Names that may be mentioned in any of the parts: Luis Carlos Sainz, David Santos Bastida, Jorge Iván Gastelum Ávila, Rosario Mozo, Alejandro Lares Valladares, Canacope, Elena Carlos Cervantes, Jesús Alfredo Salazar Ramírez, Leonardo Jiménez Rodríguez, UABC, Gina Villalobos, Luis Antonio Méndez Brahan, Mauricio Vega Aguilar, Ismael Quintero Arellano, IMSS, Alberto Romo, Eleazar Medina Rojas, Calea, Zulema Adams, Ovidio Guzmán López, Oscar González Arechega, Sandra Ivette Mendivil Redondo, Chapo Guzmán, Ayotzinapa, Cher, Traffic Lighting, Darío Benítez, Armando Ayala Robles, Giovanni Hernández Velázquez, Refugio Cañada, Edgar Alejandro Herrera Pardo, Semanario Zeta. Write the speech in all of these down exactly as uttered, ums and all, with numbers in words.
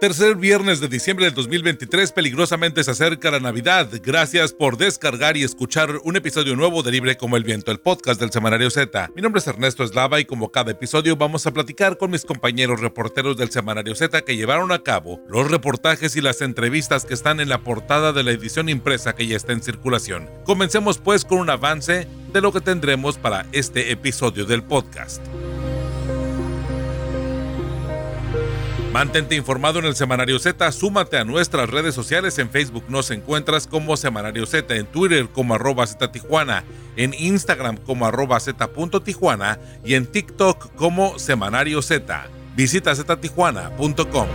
Tercer viernes de diciembre del dos mil veintitrés, peligrosamente se acerca la Navidad. Gracias por descargar y escuchar un episodio nuevo de Libre como el Viento, el podcast del Semanario Zeta. Mi nombre es Ernesto Eslava y como cada episodio vamos a platicar con mis compañeros reporteros del Semanario Zeta que llevaron a cabo los reportajes y las entrevistas que están en la portada de la edición impresa que ya está en circulación. Comencemos pues con un avance de lo que tendremos para este episodio del podcast. Mantente informado en el Semanario Zeta, súmate a nuestras redes sociales. En Facebook nos encuentras como Semanario Zeta, en Twitter como arroba zetatijuana, en Instagram como arroba zeta.tijuana y en TikTok como Semanario Zeta. Visita zeta tijuana punto com.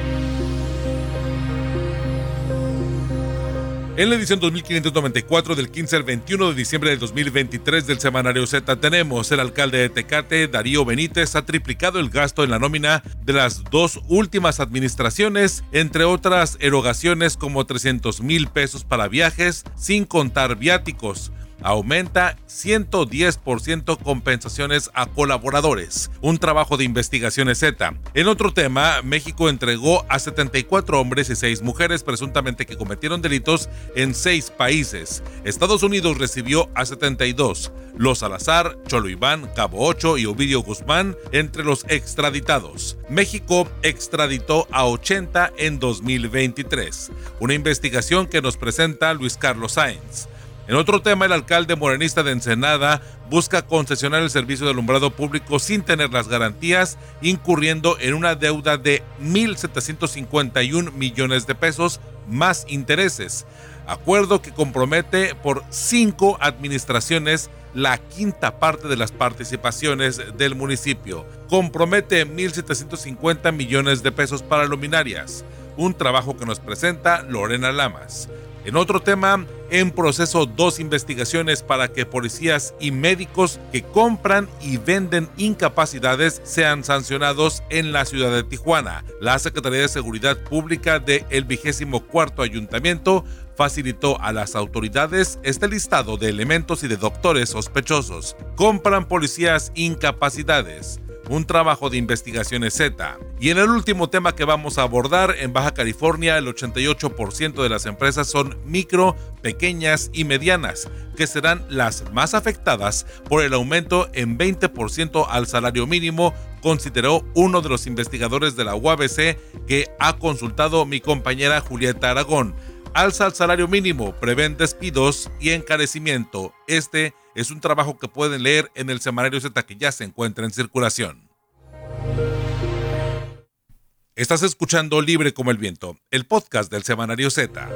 En la edición dos mil quinientos noventa y cuatro del quince al veintiuno de diciembre de dos mil veintitrés del Semanario Zeta tenemos: el alcalde de Tecate, Darío Benítez, ha triplicado el gasto en la nómina de las dos últimas administraciones, entre otras erogaciones como trescientos mil pesos para viajes, sin contar viáticos. Aumenta ciento diez por ciento compensaciones a colaboradores. Un trabajo de investigaciones Z. En otro tema, México entregó a setenta y cuatro hombres y seis mujeres presuntamente que cometieron delitos en seis países. Estados Unidos recibió a setenta y dos. Los Salazar, Cholo Iván, Cabo Ocho y Ovidio Guzmán entre los extraditados. México extraditó a ochenta en dos mil veintitrés. Una investigación que nos presenta Luis Carlos Sainz. En otro tema, el alcalde morenista de Ensenada busca concesionar el servicio de alumbrado público sin tener las garantías, incurriendo en una deuda de mil setecientos cincuenta y un millones de pesos más intereses. Acuerdo que compromete por cinco administraciones la quinta parte de las participaciones del municipio. Compromete mil setecientos cincuenta millones de pesos para luminarias. Un trabajo que nos presenta Lorena Lamas. En otro tema, en proceso dos investigaciones para que policías y médicos que compran y venden incapacidades sean sancionados en la ciudad de Tijuana. La Secretaría de Seguridad Pública del vigésimo cuarto Ayuntamiento facilitó a las autoridades este listado de elementos y de doctores sospechosos. Compran policías incapacidades. Un trabajo de investigaciones Z. Y en el último tema que vamos a abordar, en Baja California, el ochenta y ocho por ciento de las empresas son micro, pequeñas y medianas, que serán las más afectadas por el aumento en veinte por ciento al salario mínimo, consideró uno de los investigadores de la U A B C que ha consultado mi compañera Julieta Aragón. Alza el salario mínimo, prevén despidos y encarecimiento. Este es un trabajo que pueden leer en el Semanario Zeta que ya se encuentra en circulación. Estás escuchando Libre como el Viento, el podcast del Semanario Zeta.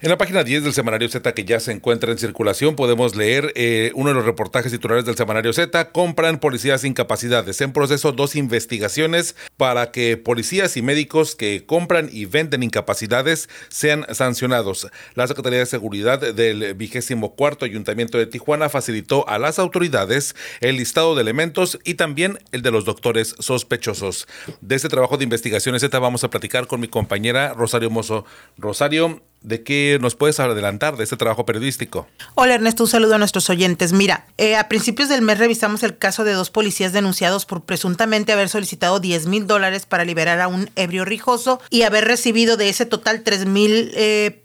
En la página diez del Semanario Zeta que ya se encuentra en circulación podemos leer eh, uno de los reportajes titulares del Semanario Zeta. Compran policías incapacidades. En proceso dos investigaciones para que policías y médicos que compran y venden incapacidades sean sancionados. La Secretaría de Seguridad del vigésimo cuarto Ayuntamiento de Tijuana facilitó a las autoridades el listado de elementos y también el de los doctores sospechosos. De este trabajo de investigaciones Zeta vamos a platicar con mi compañera Rosario Mozo. Rosario, ¿de qué nos puedes adelantar de este trabajo periodístico? Hola Ernesto, un saludo a nuestros oyentes. Mira, eh, a principios del mes revisamos el caso de dos policías denunciados por presuntamente haber solicitado diez mil dólares para liberar a un ebrio rijoso y haber recibido de ese total tres mil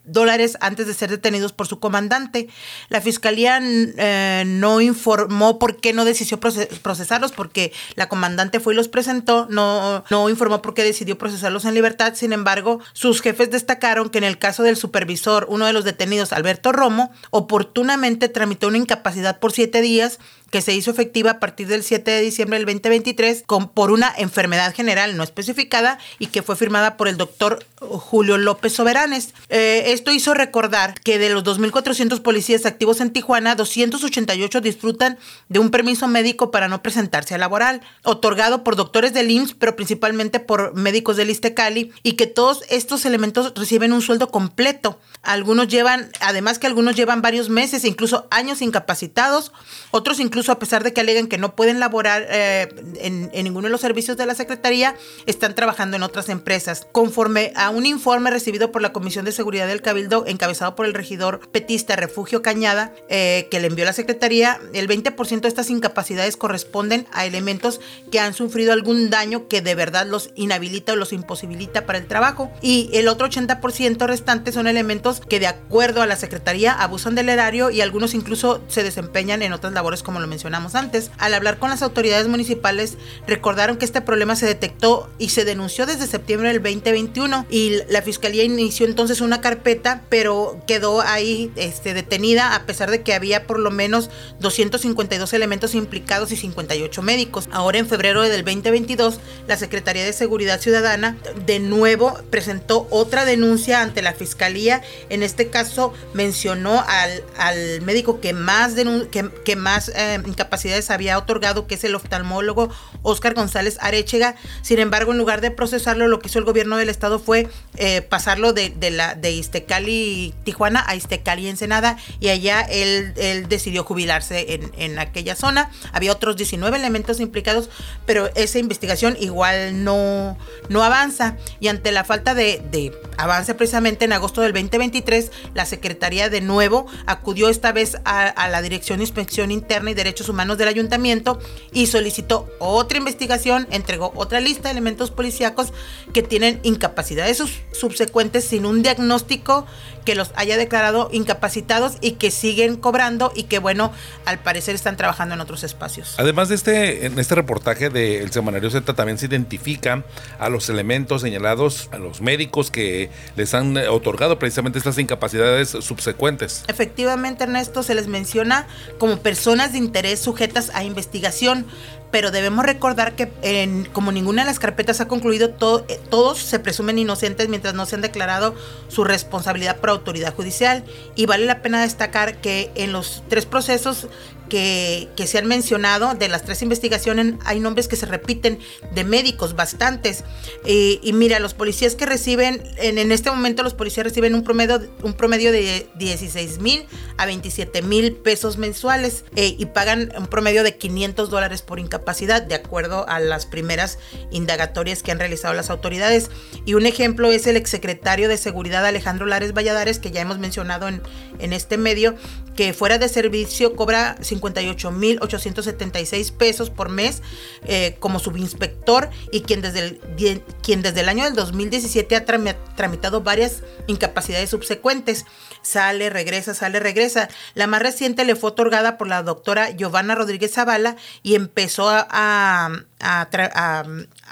dólares antes de ser detenidos por su comandante. La fiscalía eh, no informó por qué no decidió procesarlos, porque la comandante fue y los presentó, no, no informó por qué decidió procesarlos en libertad. Sin embargo, sus jefes destacaron que en el caso del supervisor, uno de los detenidos, Alberto Romo, oportunamente tramitó una incapacidad por siete días que se hizo efectiva a partir del siete de diciembre del veinte veintitrés con, por una enfermedad general no especificada y que fue firmada por el doctor Julio López Soberanes. Eh, esto hizo recordar que de los dos mil cuatrocientos policías activos en Tijuana, doscientos ochenta y ocho disfrutan de un permiso médico para no presentarse a laboral, otorgado por doctores del I M S S, pero principalmente por médicos del ISSSTECALI, y que todos estos elementos reciben un sueldo completo. Algunos llevan, además que algunos llevan varios meses, incluso años incapacitados, otros incluso Incluso a pesar de que alegan que no pueden laborar eh, en, en ninguno de los servicios de la Secretaría, están trabajando en otras empresas. Conforme a un informe recibido por la Comisión de Seguridad del, cabildo encabezado por el regidor petista Refugio Cañada, eh, que le envió la secretaría, el veinte por ciento de estas incapacidades corresponden a elementos que han sufrido algún daño que de verdad los inhabilita o los imposibilita para el trabajo, y el otro ochenta por ciento restante son elementos que de acuerdo a la secretaría abusan del erario y algunos incluso se desempeñan en otras labores, como lo mencionamos antes. Al hablar con las autoridades municipales, recordaron que este problema se detectó y se denunció desde septiembre del veinte veintiuno, y la fiscalía inició entonces una carpeta, pero quedó ahí este, detenida, a pesar de que había por lo menos doscientos cincuenta y dos elementos implicados y cincuenta y ocho médicos. Ahora en febrero del veinte veintidós, la Secretaría de Seguridad Ciudadana de nuevo presentó otra denuncia ante la fiscalía. En este caso mencionó al, al médico que más, denun- que, que más eh, incapacidades había otorgado, que es el oftalmólogo Oscar González Arechega. Sin embargo, en lugar de procesarlo, lo que hizo el gobierno del estado fue eh, pasarlo de, de, la, de ISSSTECALI Tijuana a ISSSTECALI Ensenada, y allá él, él decidió jubilarse en, en aquella zona. Había otros diecinueve elementos implicados, pero esa investigación igual no, no avanza, y ante la falta de, de avance, precisamente en agosto del veinte veintitrés, la Secretaría de nuevo acudió esta vez a, a la Dirección de Inspección Interna y Derechos Humanos del Ayuntamiento y solicitó otra investigación, entregó otra lista de elementos policíacos que tienen incapacidades subsecuentes sin un diagnóstico que los haya declarado incapacitados y que siguen cobrando, y que bueno, al parecer están trabajando en otros espacios. Además de este, en este reportaje del Semanario Zeta también se identifica a los elementos señalados, a los médicos que les han otorgado precisamente estas incapacidades subsecuentes. Efectivamente, Ernesto, se les menciona como personas de interés sujetas a investigación, pero debemos recordar que en, como ninguna de las carpetas ha concluido, todo, eh, todos se presumen inocentes mientras no se han declarado su responsabilidad por autoridad judicial, y vale la pena destacar que en los tres procesos Que, que se han mencionado, de las tres investigaciones, hay nombres que se repiten de médicos, bastantes. Eh, y mira, los policías que reciben, en, en este momento los policías reciben un promedio, un promedio de dieciséis mil a veintisiete mil pesos mensuales, eh, y pagan un promedio de quinientos dólares por incapacidad, de acuerdo a las primeras indagatorias que han realizado las autoridades. Y un ejemplo es el exsecretario de Seguridad Alejandro Lares Valladares, que ya hemos mencionado en, en este medio, que fuera de servicio cobra cincuenta y ocho mil ochocientos setenta y seis pesos por mes eh, como subinspector, y quien desde el, quien desde el año del dos mil diecisiete ha tramitado varias incapacidades subsecuentes. Sale, regresa, sale, regresa. La más reciente le fue otorgada por la doctora Giovanna Rodríguez Zavala y empezó a, a, a, a,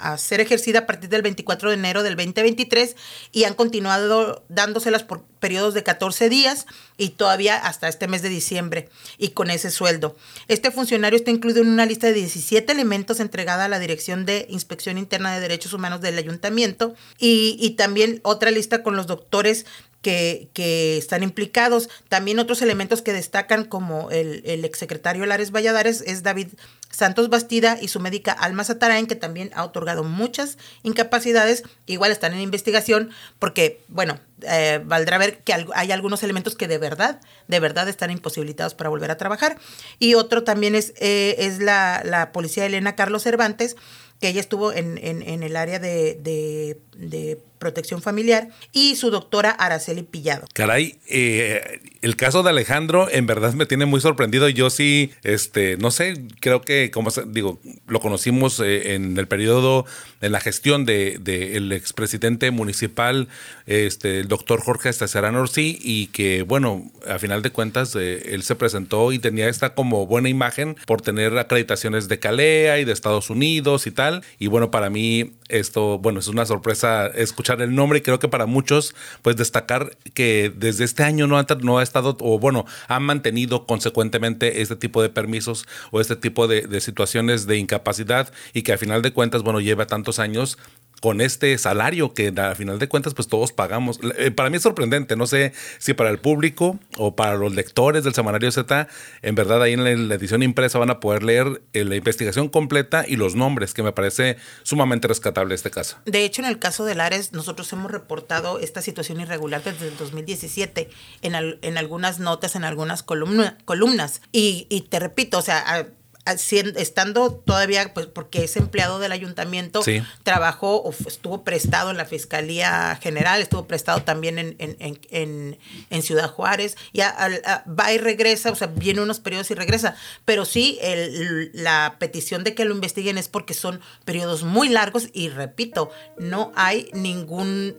a ser ejercida a partir del veinticuatro de enero del veinte veintitrés, y han continuado dándoselas por periodos de catorce días y todavía hasta este mes de diciembre, y con ese sueldo. Este funcionario está incluido en una lista de diecisiete elementos entregada a la Dirección de Inspección Interna de Derechos Humanos del Ayuntamiento, y, y también otra lista con los doctores Que, que están implicados. También otros elementos que destacan, como el, el exsecretario Lares Valladares, es David Santos Bastida y su médica Alma Zatarain, que también ha otorgado muchas incapacidades. Igual están en investigación porque, bueno, eh, valdrá ver que hay algunos elementos que de verdad, de verdad están imposibilitados para volver a trabajar. Y otro también es, eh, es la, la policía Elena Carlos Cervantes, que ella estuvo en, en, en el área de, de, de protección familiar, y su doctora Araceli Pillado. Caray, eh, el caso de Alejandro en verdad me tiene muy sorprendido. Yo sí, este, no sé, creo que, como digo, lo conocimos eh, en el periodo, en la gestión del de, de expresidente municipal, este, el doctor Jorge Estacera Norsi, y que, bueno, a final de cuentas, eh, él se presentó y tenía esta como buena imagen por tener acreditaciones de Calea y de Estados Unidos y tal. Y bueno, para mí esto, bueno, es una sorpresa escuchar el nombre, y creo que para muchos, pues destacar que desde este año no ha, no ha estado, o bueno, han mantenido consecuentemente este tipo de permisos o este tipo de, de situaciones de incapacidad, y que a final de cuentas, bueno, lleva tantos años con este salario que a final de cuentas pues todos pagamos. Para mí es sorprendente, no sé si para el público o para los lectores del Semanario Zeta, en verdad ahí en la edición impresa van a poder leer la investigación completa y los nombres, que me parece sumamente rescatable este caso. De hecho, en el caso de Lares, nosotros hemos reportado esta situación irregular desde el dos mil diecisiete en, al, en algunas notas, en algunas columna, columnas. Y, y te repito, o sea... A, haciendo, estando todavía, pues porque es empleado del ayuntamiento, sí, trabajó o estuvo prestado en la Fiscalía General, estuvo prestado también en, en, en, en, en Ciudad Juárez, y a, a, va y regresa, o sea, viene unos periodos y regresa. Pero sí, el, la petición de que lo investiguen es porque son periodos muy largos y, repito, no hay ningún,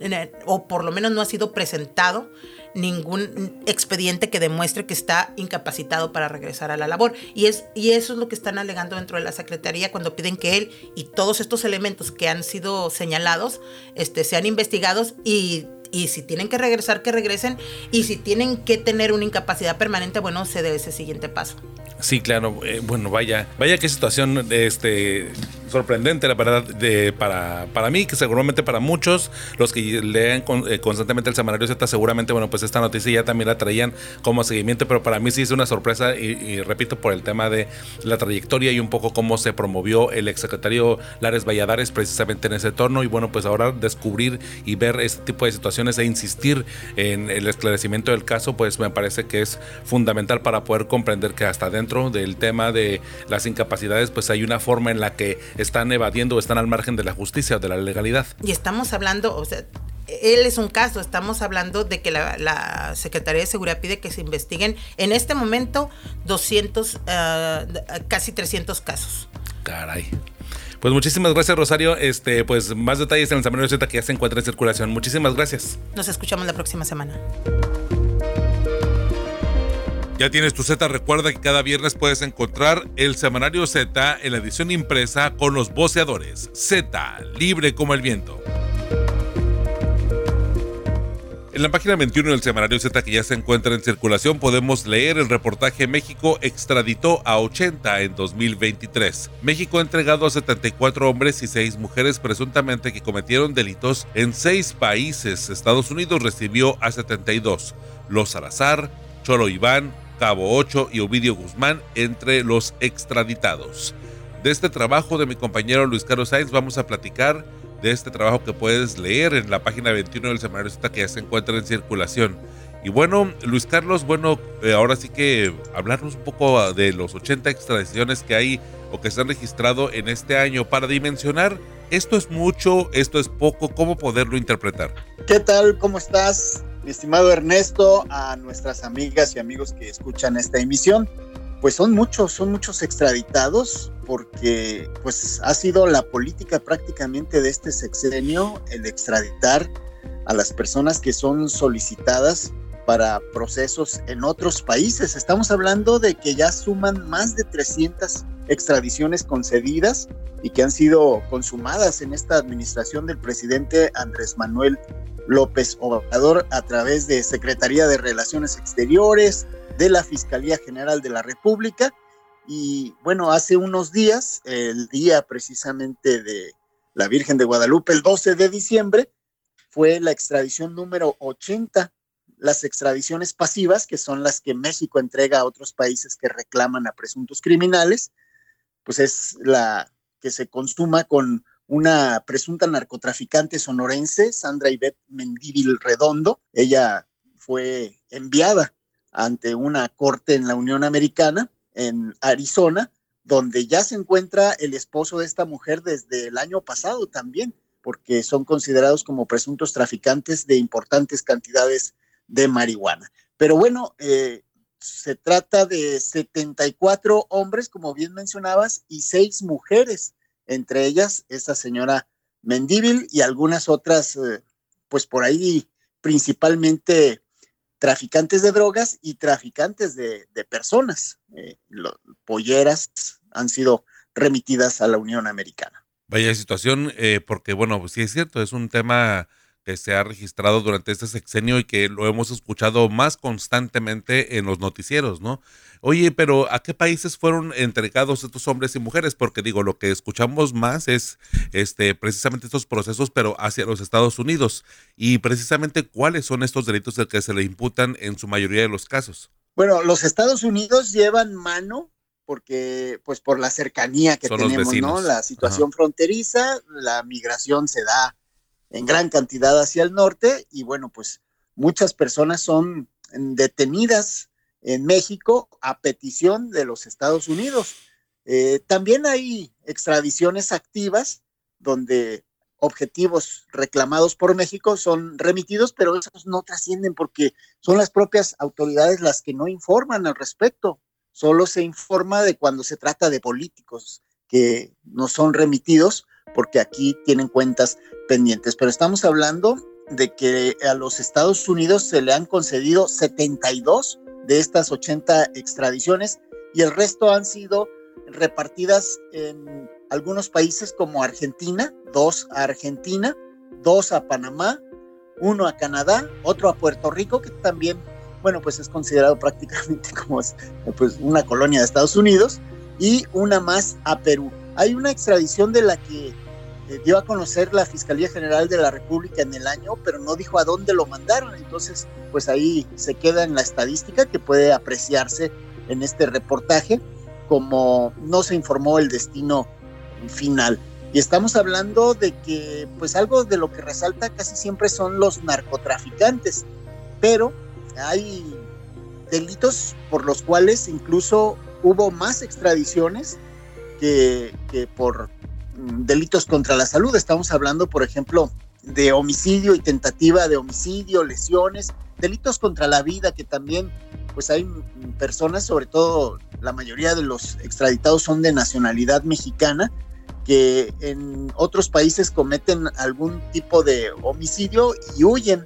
o por lo menos no ha sido presentado ningún expediente que demuestre que está incapacitado para regresar a la labor. Y, es, y eso es lo que están alegando dentro de la Secretaría cuando piden que él y todos estos elementos que han sido señalados este, sean investigados y, y si tienen que regresar, que regresen. Y si tienen que tener una incapacidad permanente, bueno, se dé ese siguiente paso. Sí, claro. Eh, bueno, vaya, vaya qué situación este, sorprendente, la verdad, de, para, para mí, que seguramente para muchos, los que lean con, eh, constantemente el Semanario Z, seguramente, bueno, pues esta noticia ya también la traían como seguimiento, pero para mí sí es una sorpresa, y, y repito, por el tema de la trayectoria y un poco cómo se promovió el exsecretario Lares Valladares precisamente en ese torno, y bueno, pues ahora descubrir y ver este tipo de situaciones e insistir en el esclarecimiento del caso, pues me parece que es fundamental para poder comprender que hasta dentro del tema de las incapacidades, pues hay una forma en la que están evadiendo o están al margen de la justicia o de la legalidad. Y estamos hablando, o sea, él es un caso, estamos hablando de que la, la Secretaría de Seguridad pide que se investiguen en este momento doscientos, casi trescientos casos. Caray. Pues muchísimas gracias, Rosario. Este, pues más detalles en el Semanario Z que ya se encuentra en circulación. Muchísimas gracias. Nos escuchamos la próxima semana. Ya tienes tu Z, recuerda que cada viernes puedes encontrar el Semanario Z en la edición impresa con los voceadores. Z, libre como el viento. En la página veintiuno del Semanario Z que ya se encuentra en circulación podemos leer el reportaje México extraditó a ochenta en dos mil veintitrés. México ha entregado a setenta y cuatro hombres y seis mujeres presuntamente que cometieron delitos en seis países. Estados Unidos recibió a setenta y dos. Los Salazar, Cholo Iván, Cabo Ocho y Ovidio Guzmán entre los extraditados. De este trabajo de mi compañero Luis Carlos Sainz vamos a platicar, de este trabajo que puedes leer en la página veintiuno del Semanario Z que ya se encuentra en circulación. Y bueno, Luis Carlos, bueno, eh, ahora sí que hablarnos un poco de los ochenta extradiciones que hay o que se han registrado en este año para dimensionar esto es mucho, esto es poco, cómo poderlo interpretar. ¿Qué tal? ¿Cómo estás? Mi estimado Ernesto, a nuestras amigas y amigos que escuchan esta emisión, pues son muchos, son muchos extraditados porque pues ha sido la política prácticamente de este sexenio el extraditar a las personas que son solicitadas para procesos en otros países. Estamos hablando de que ya suman más de trescientas extradiciones concedidas y que han sido consumadas en esta administración del presidente Andrés Manuel López Obrador a través de Secretaría de Relaciones Exteriores, de la Fiscalía General de la República. Y bueno, hace unos días, el día precisamente de la Virgen de Guadalupe, el doce de diciembre, fue la extradición número ochenta, las extradiciones pasivas, que son las que México entrega a otros países que reclaman a presuntos criminales, pues es la que se consuma con una presunta narcotraficante sonorense, Sandra Ivette Mendivil Redondo. Ella fue enviada ante una corte en la Unión Americana, en Arizona, donde ya se encuentra el esposo de esta mujer desde el año pasado también, porque son considerados como presuntos traficantes de importantes cantidades de marihuana. Pero bueno, eh, se trata de setenta y cuatro hombres, como bien mencionabas, y seis mujeres. Entre ellas, esta señora Mendívil y algunas otras, eh, pues por ahí principalmente traficantes de drogas y traficantes de, de personas. Eh, lo, polleras han sido remitidas a la Unión Americana. Vaya situación, eh, porque bueno, pues sí es cierto, es un tema que se ha registrado durante este sexenio y que lo hemos escuchado más constantemente en los noticieros, ¿no? Oye, pero ¿a qué países fueron entregados estos hombres y mujeres? Porque digo, lo que escuchamos más es este, precisamente estos procesos, pero hacia los Estados Unidos. Y precisamente, ¿cuáles son estos delitos de que se le imputan en su mayoría de los casos? Bueno, los Estados Unidos llevan mano porque, pues, por la cercanía que son tenemos, ¿no? La situación, ajá, fronteriza, la migración se da en gran cantidad hacia el norte y bueno, pues muchas personas son detenidas en México a petición de los Estados Unidos. Eh, también hay extradiciones activas donde objetivos reclamados por México son remitidos, pero esos no trascienden porque son las propias autoridades las que no informan al respecto. Solo se informa de cuando se trata de políticos que no son remitidos porque aquí tienen cuentas pendientes. Pero estamos hablando de que a los Estados Unidos se le han concedido setenta y dos de estas ochenta extradiciones y el resto han sido repartidas en algunos países como Argentina, dos a Argentina, dos a Panamá, uno a Canadá, otro a Puerto Rico, que también, bueno, pues es considerado prácticamente como pues, una colonia de Estados Unidos, y una más a Perú. Hay una extradición de la que eh, dio a conocer la Fiscalía General de la República en el año, pero no dijo a dónde lo mandaron, entonces pues ahí se queda en la estadística que puede apreciarse en este reportaje, como no se informó el destino final. Y estamos hablando de que pues algo de lo que resalta casi siempre son los narcotraficantes, pero hay delitos por los cuales incluso hubo más extradiciones que, que por delitos contra la salud. Estamos hablando, por ejemplo, de homicidio y tentativa de homicidio, lesiones, delitos contra la vida, que también pues hay personas, sobre todo la mayoría de los extraditados son de nacionalidad mexicana, que en otros países cometen algún tipo de homicidio y huyen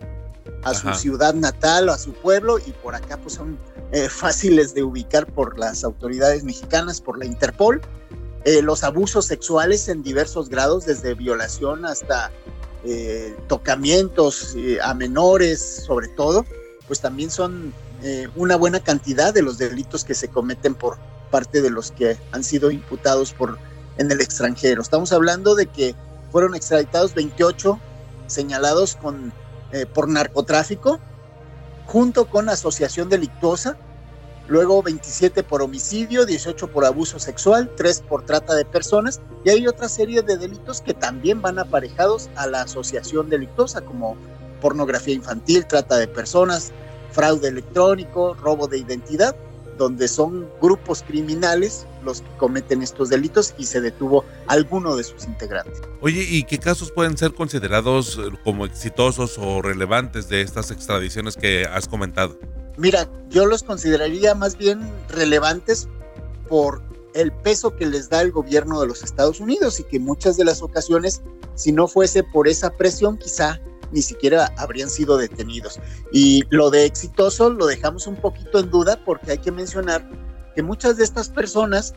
a Ajá. su ciudad natal o a su pueblo, y por acá pues son eh, fáciles de ubicar por las autoridades mexicanas, por la Interpol. Eh, los abusos sexuales en diversos grados, desde violación hasta eh, tocamientos eh, a menores, sobre todo, pues también son eh, una buena cantidad de los delitos que se cometen por parte de los que han sido imputados por en el extranjero. Estamos hablando de que fueron extraditados veintiocho señalados con, eh, por narcotráfico, junto con asociación delictuosa, luego veintisiete por homicidio, dieciocho por abuso sexual, tres por trata de personas, y hay otra serie de delitos que también van aparejados a la asociación delictuosa, como pornografía infantil, trata de personas, fraude electrónico, robo de identidad, donde son grupos criminales los que cometen estos delitos, y se detuvo alguno de sus integrantes. Oye, ¿y qué casos pueden ser considerados como exitosos o relevantes de estas extradiciones que has comentado? Mira, yo los consideraría más bien relevantes por el peso que les da el gobierno de los Estados Unidos, y que muchas de las ocasiones, si no fuese por esa presión, quizá ni siquiera habrían sido detenidos. Y lo de exitoso lo dejamos un poquito en duda, porque hay que mencionar que muchas de estas personas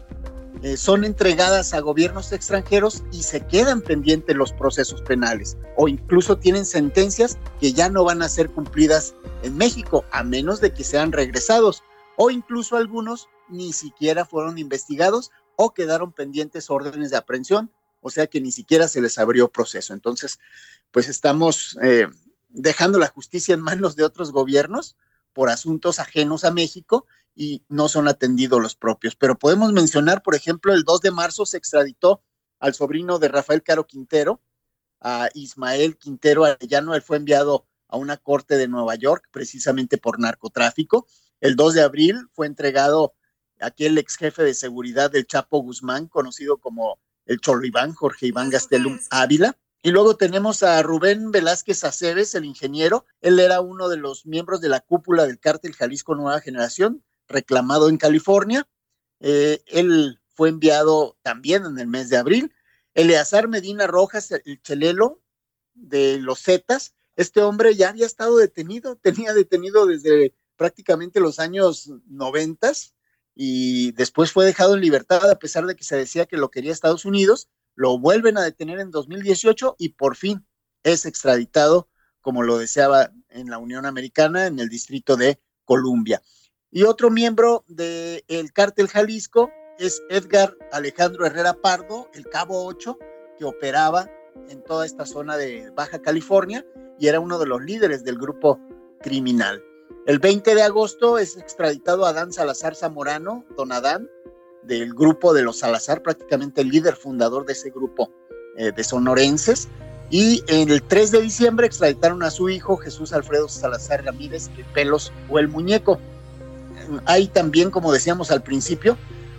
eh, son entregadas a gobiernos extranjeros y se quedan pendientes los procesos penales, o incluso tienen sentencias que ya no van a ser cumplidas en México, a menos de que sean regresados, o incluso algunos ni siquiera fueron investigados o quedaron pendientes órdenes de aprehensión, o sea que ni siquiera se les abrió proceso. Entonces, pues estamos eh, dejando la justicia en manos de otros gobiernos por asuntos ajenos a México, y no son atendidos los propios. Pero podemos mencionar, por ejemplo, el dos de marzo se extraditó al sobrino de Rafael Caro Quintero, a Ismael Quintero Arellano. Él fue enviado a una corte de Nueva York precisamente por narcotráfico. El dos de abril fue entregado aquel ex jefe de seguridad del Chapo Guzmán, conocido como el Cholo Iván, Jorge Iván Gastelum Ávila. Y luego tenemos a Rubén Velázquez Aceves, el ingeniero. Él era uno de los miembros de la cúpula del cártel Jalisco Nueva Generación, reclamado en California. Eh, él fue enviado también en el mes de abril. Eleazar Medina Rojas, el Chelelo de los Zetas. Este hombre ya había estado detenido, tenía detenido desde prácticamente los años noventas, y después fue dejado en libertad a pesar de que se decía que lo quería Estados Unidos. Lo vuelven a detener en dos mil dieciocho y por fin es extraditado, como lo deseaba, en la Unión Americana, en el Distrito de Columbia. Y otro miembro del cártel Jalisco es Edgar Alejandro Herrera Pardo, el Cabo ocho, que operaba en toda esta zona de Baja California y era uno de los líderes del grupo criminal. El veinte de agosto es extraditado Adán Salazar Zamorano, don Adán, del grupo de los Salazar, prácticamente el líder fundador de ese grupo eh, de sonorenses. Y en el tres de diciembre extraditaron a su hijo Jesús Alfredo Salazar Ramírez, el Pelos o el Muñeco. Hay también, como decíamos al principio,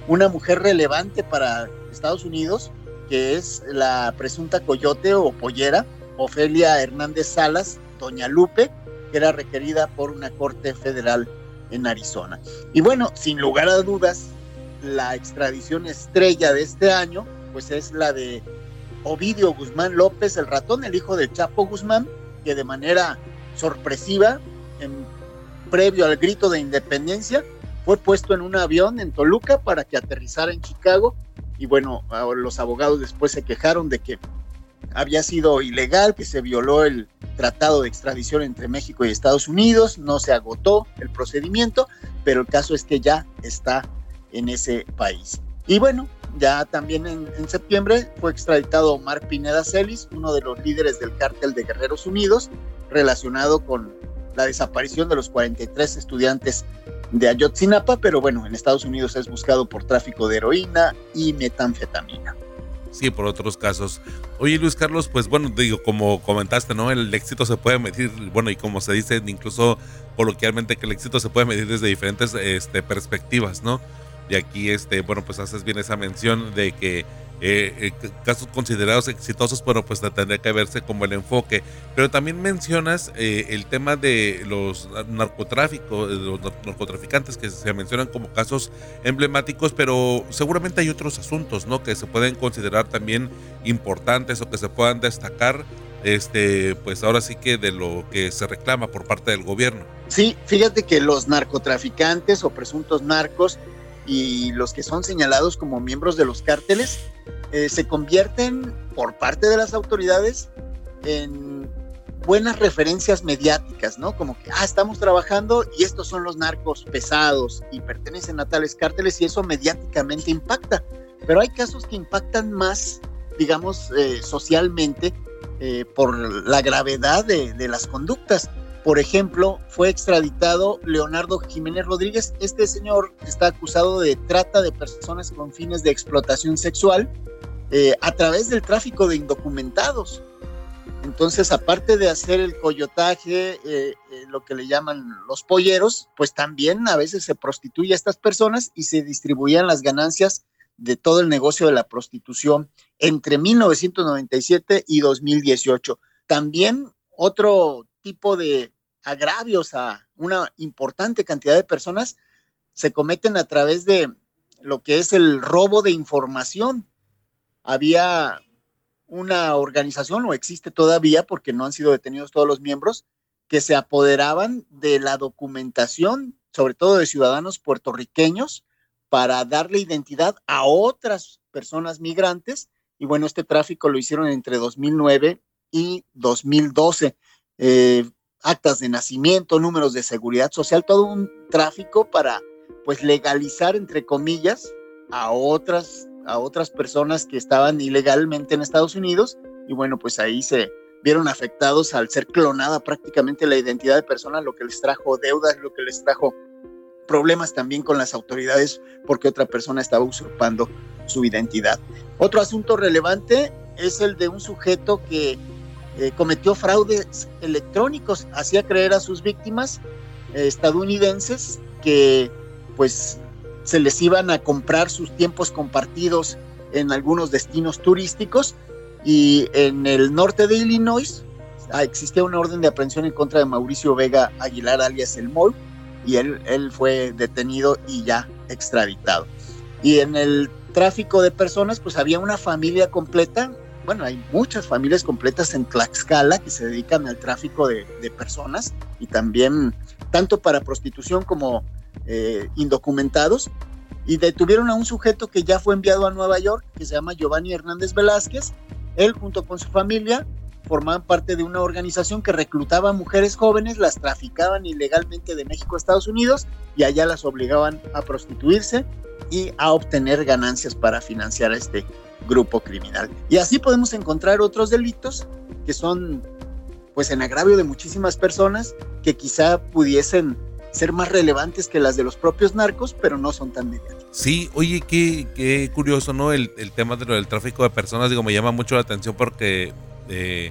una mujer relevante para Estados Unidos, que es la presunta coyote o pollera Ofelia Hernández Salas, Doña Lupe, que era requerida por una corte federal en Arizona. Y bueno, sin lugar a dudas, la extradición estrella de este año, pues es la de Ovidio Guzmán López, el ratón, el hijo de Chapo Guzmán, que de manera sorpresiva, en, previo al grito de independencia, fue puesto en un avión en Toluca para que aterrizara en Chicago. Y bueno, los abogados después se quejaron de que había sido ilegal, que se violó el tratado de extradición entre México y Estados Unidos, no se agotó el procedimiento, pero el caso es que ya está en ese país. Y bueno, ya también en, en septiembre fue extraditado Omar Pineda Celis, uno de los líderes del cártel de Guerreros Unidos, relacionado con la desaparición de los cuarenta y tres estudiantes de Ayotzinapa, pero bueno, en Estados Unidos es buscado por tráfico de heroína y metanfetamina. Sí, por otros casos. Oye, Luis Carlos, pues bueno, digo, como comentaste, ¿no? El éxito se puede medir, bueno, y como se dice incluso coloquialmente, que el éxito se puede medir desde diferentes este, perspectivas, ¿no? Y aquí, este, bueno, pues haces bien esa mención de que eh, eh, casos considerados exitosos, bueno, pues tendría que verse como el enfoque. Pero también mencionas eh, el tema de los narcotráficos, los narcotraficantes que se mencionan como casos emblemáticos, pero seguramente hay otros asuntos, ¿no?, que se pueden considerar también importantes o que se puedan destacar, este, pues ahora sí que de lo que se reclama por parte del gobierno. Sí, fíjate que los narcotraficantes o presuntos narcos y los que son señalados como miembros de los cárteles eh, se convierten por parte de las autoridades en buenas referencias mediáticas, ¿no? Como que, ah, estamos trabajando y estos son los narcos pesados y pertenecen a tales cárteles, y eso mediáticamente impacta. Pero hay casos que impactan más, digamos, eh, socialmente eh, por la gravedad de, de las conductas. Por ejemplo, fue extraditado Leonardo Jiménez Rodríguez. Este señor está acusado de trata de personas con fines de explotación sexual eh, a través del tráfico de indocumentados. Entonces, aparte de hacer el coyotaje, eh, eh, lo que le llaman los polleros, pues también a veces se prostituye a estas personas y se distribuían las ganancias de todo el negocio de la prostitución entre mil novecientos noventa y siete y dos mil dieciocho. También otro tipo de agravios a una importante cantidad de personas se cometen a través de lo que es el robo de información. Había una organización, o existe todavía porque no han sido detenidos todos los miembros, que se apoderaban de la documentación, sobre todo de ciudadanos puertorriqueños, para darle identidad a otras personas migrantes. Y bueno, este tráfico lo hicieron entre dos mil nueve y dos mil doce. Eh, actas de nacimiento, números de seguridad social, todo un tráfico para, pues, legalizar, entre comillas, a otras, a otras personas que estaban ilegalmente en Estados Unidos. Y bueno, pues ahí se vieron afectados al ser clonada prácticamente la identidad de personas, lo que les trajo deudas, lo que les trajo problemas también con las autoridades, porque otra persona estaba usurpando su identidad. Otro asunto relevante es el de un sujeto que Eh, cometió fraudes electrónicos, hacía creer a sus víctimas eh, estadounidenses que, pues, se les iban a comprar sus tiempos compartidos en algunos destinos turísticos. Y en el norte de Illinois ah, existía una orden de aprehensión en contra de Mauricio Vega Aguilar, alias El Mol, y él, él fue detenido y ya extraditado. Y en el tráfico de personas, pues había una familia completa. Bueno, hay muchas familias completas en Tlaxcala que se dedican al tráfico de, de personas, y también tanto para prostitución como eh, indocumentados. Y detuvieron a un sujeto que ya fue enviado a Nueva York, que se llama Giovanni Hernández Velázquez. Él, junto con su familia, formaban parte de una organización que reclutaba mujeres jóvenes, las traficaban ilegalmente de México a Estados Unidos y allá las obligaban a prostituirse y a obtener ganancias para financiar a este grupo criminal. Y así podemos encontrar otros delitos que son, pues, en agravio de muchísimas personas, que quizá pudiesen ser más relevantes que las de los propios narcos, pero no son tan mediáticos. Sí, oye, qué, qué curioso, ¿no? El, el tema de lo del tráfico de personas, digo, me llama mucho la atención porque eh,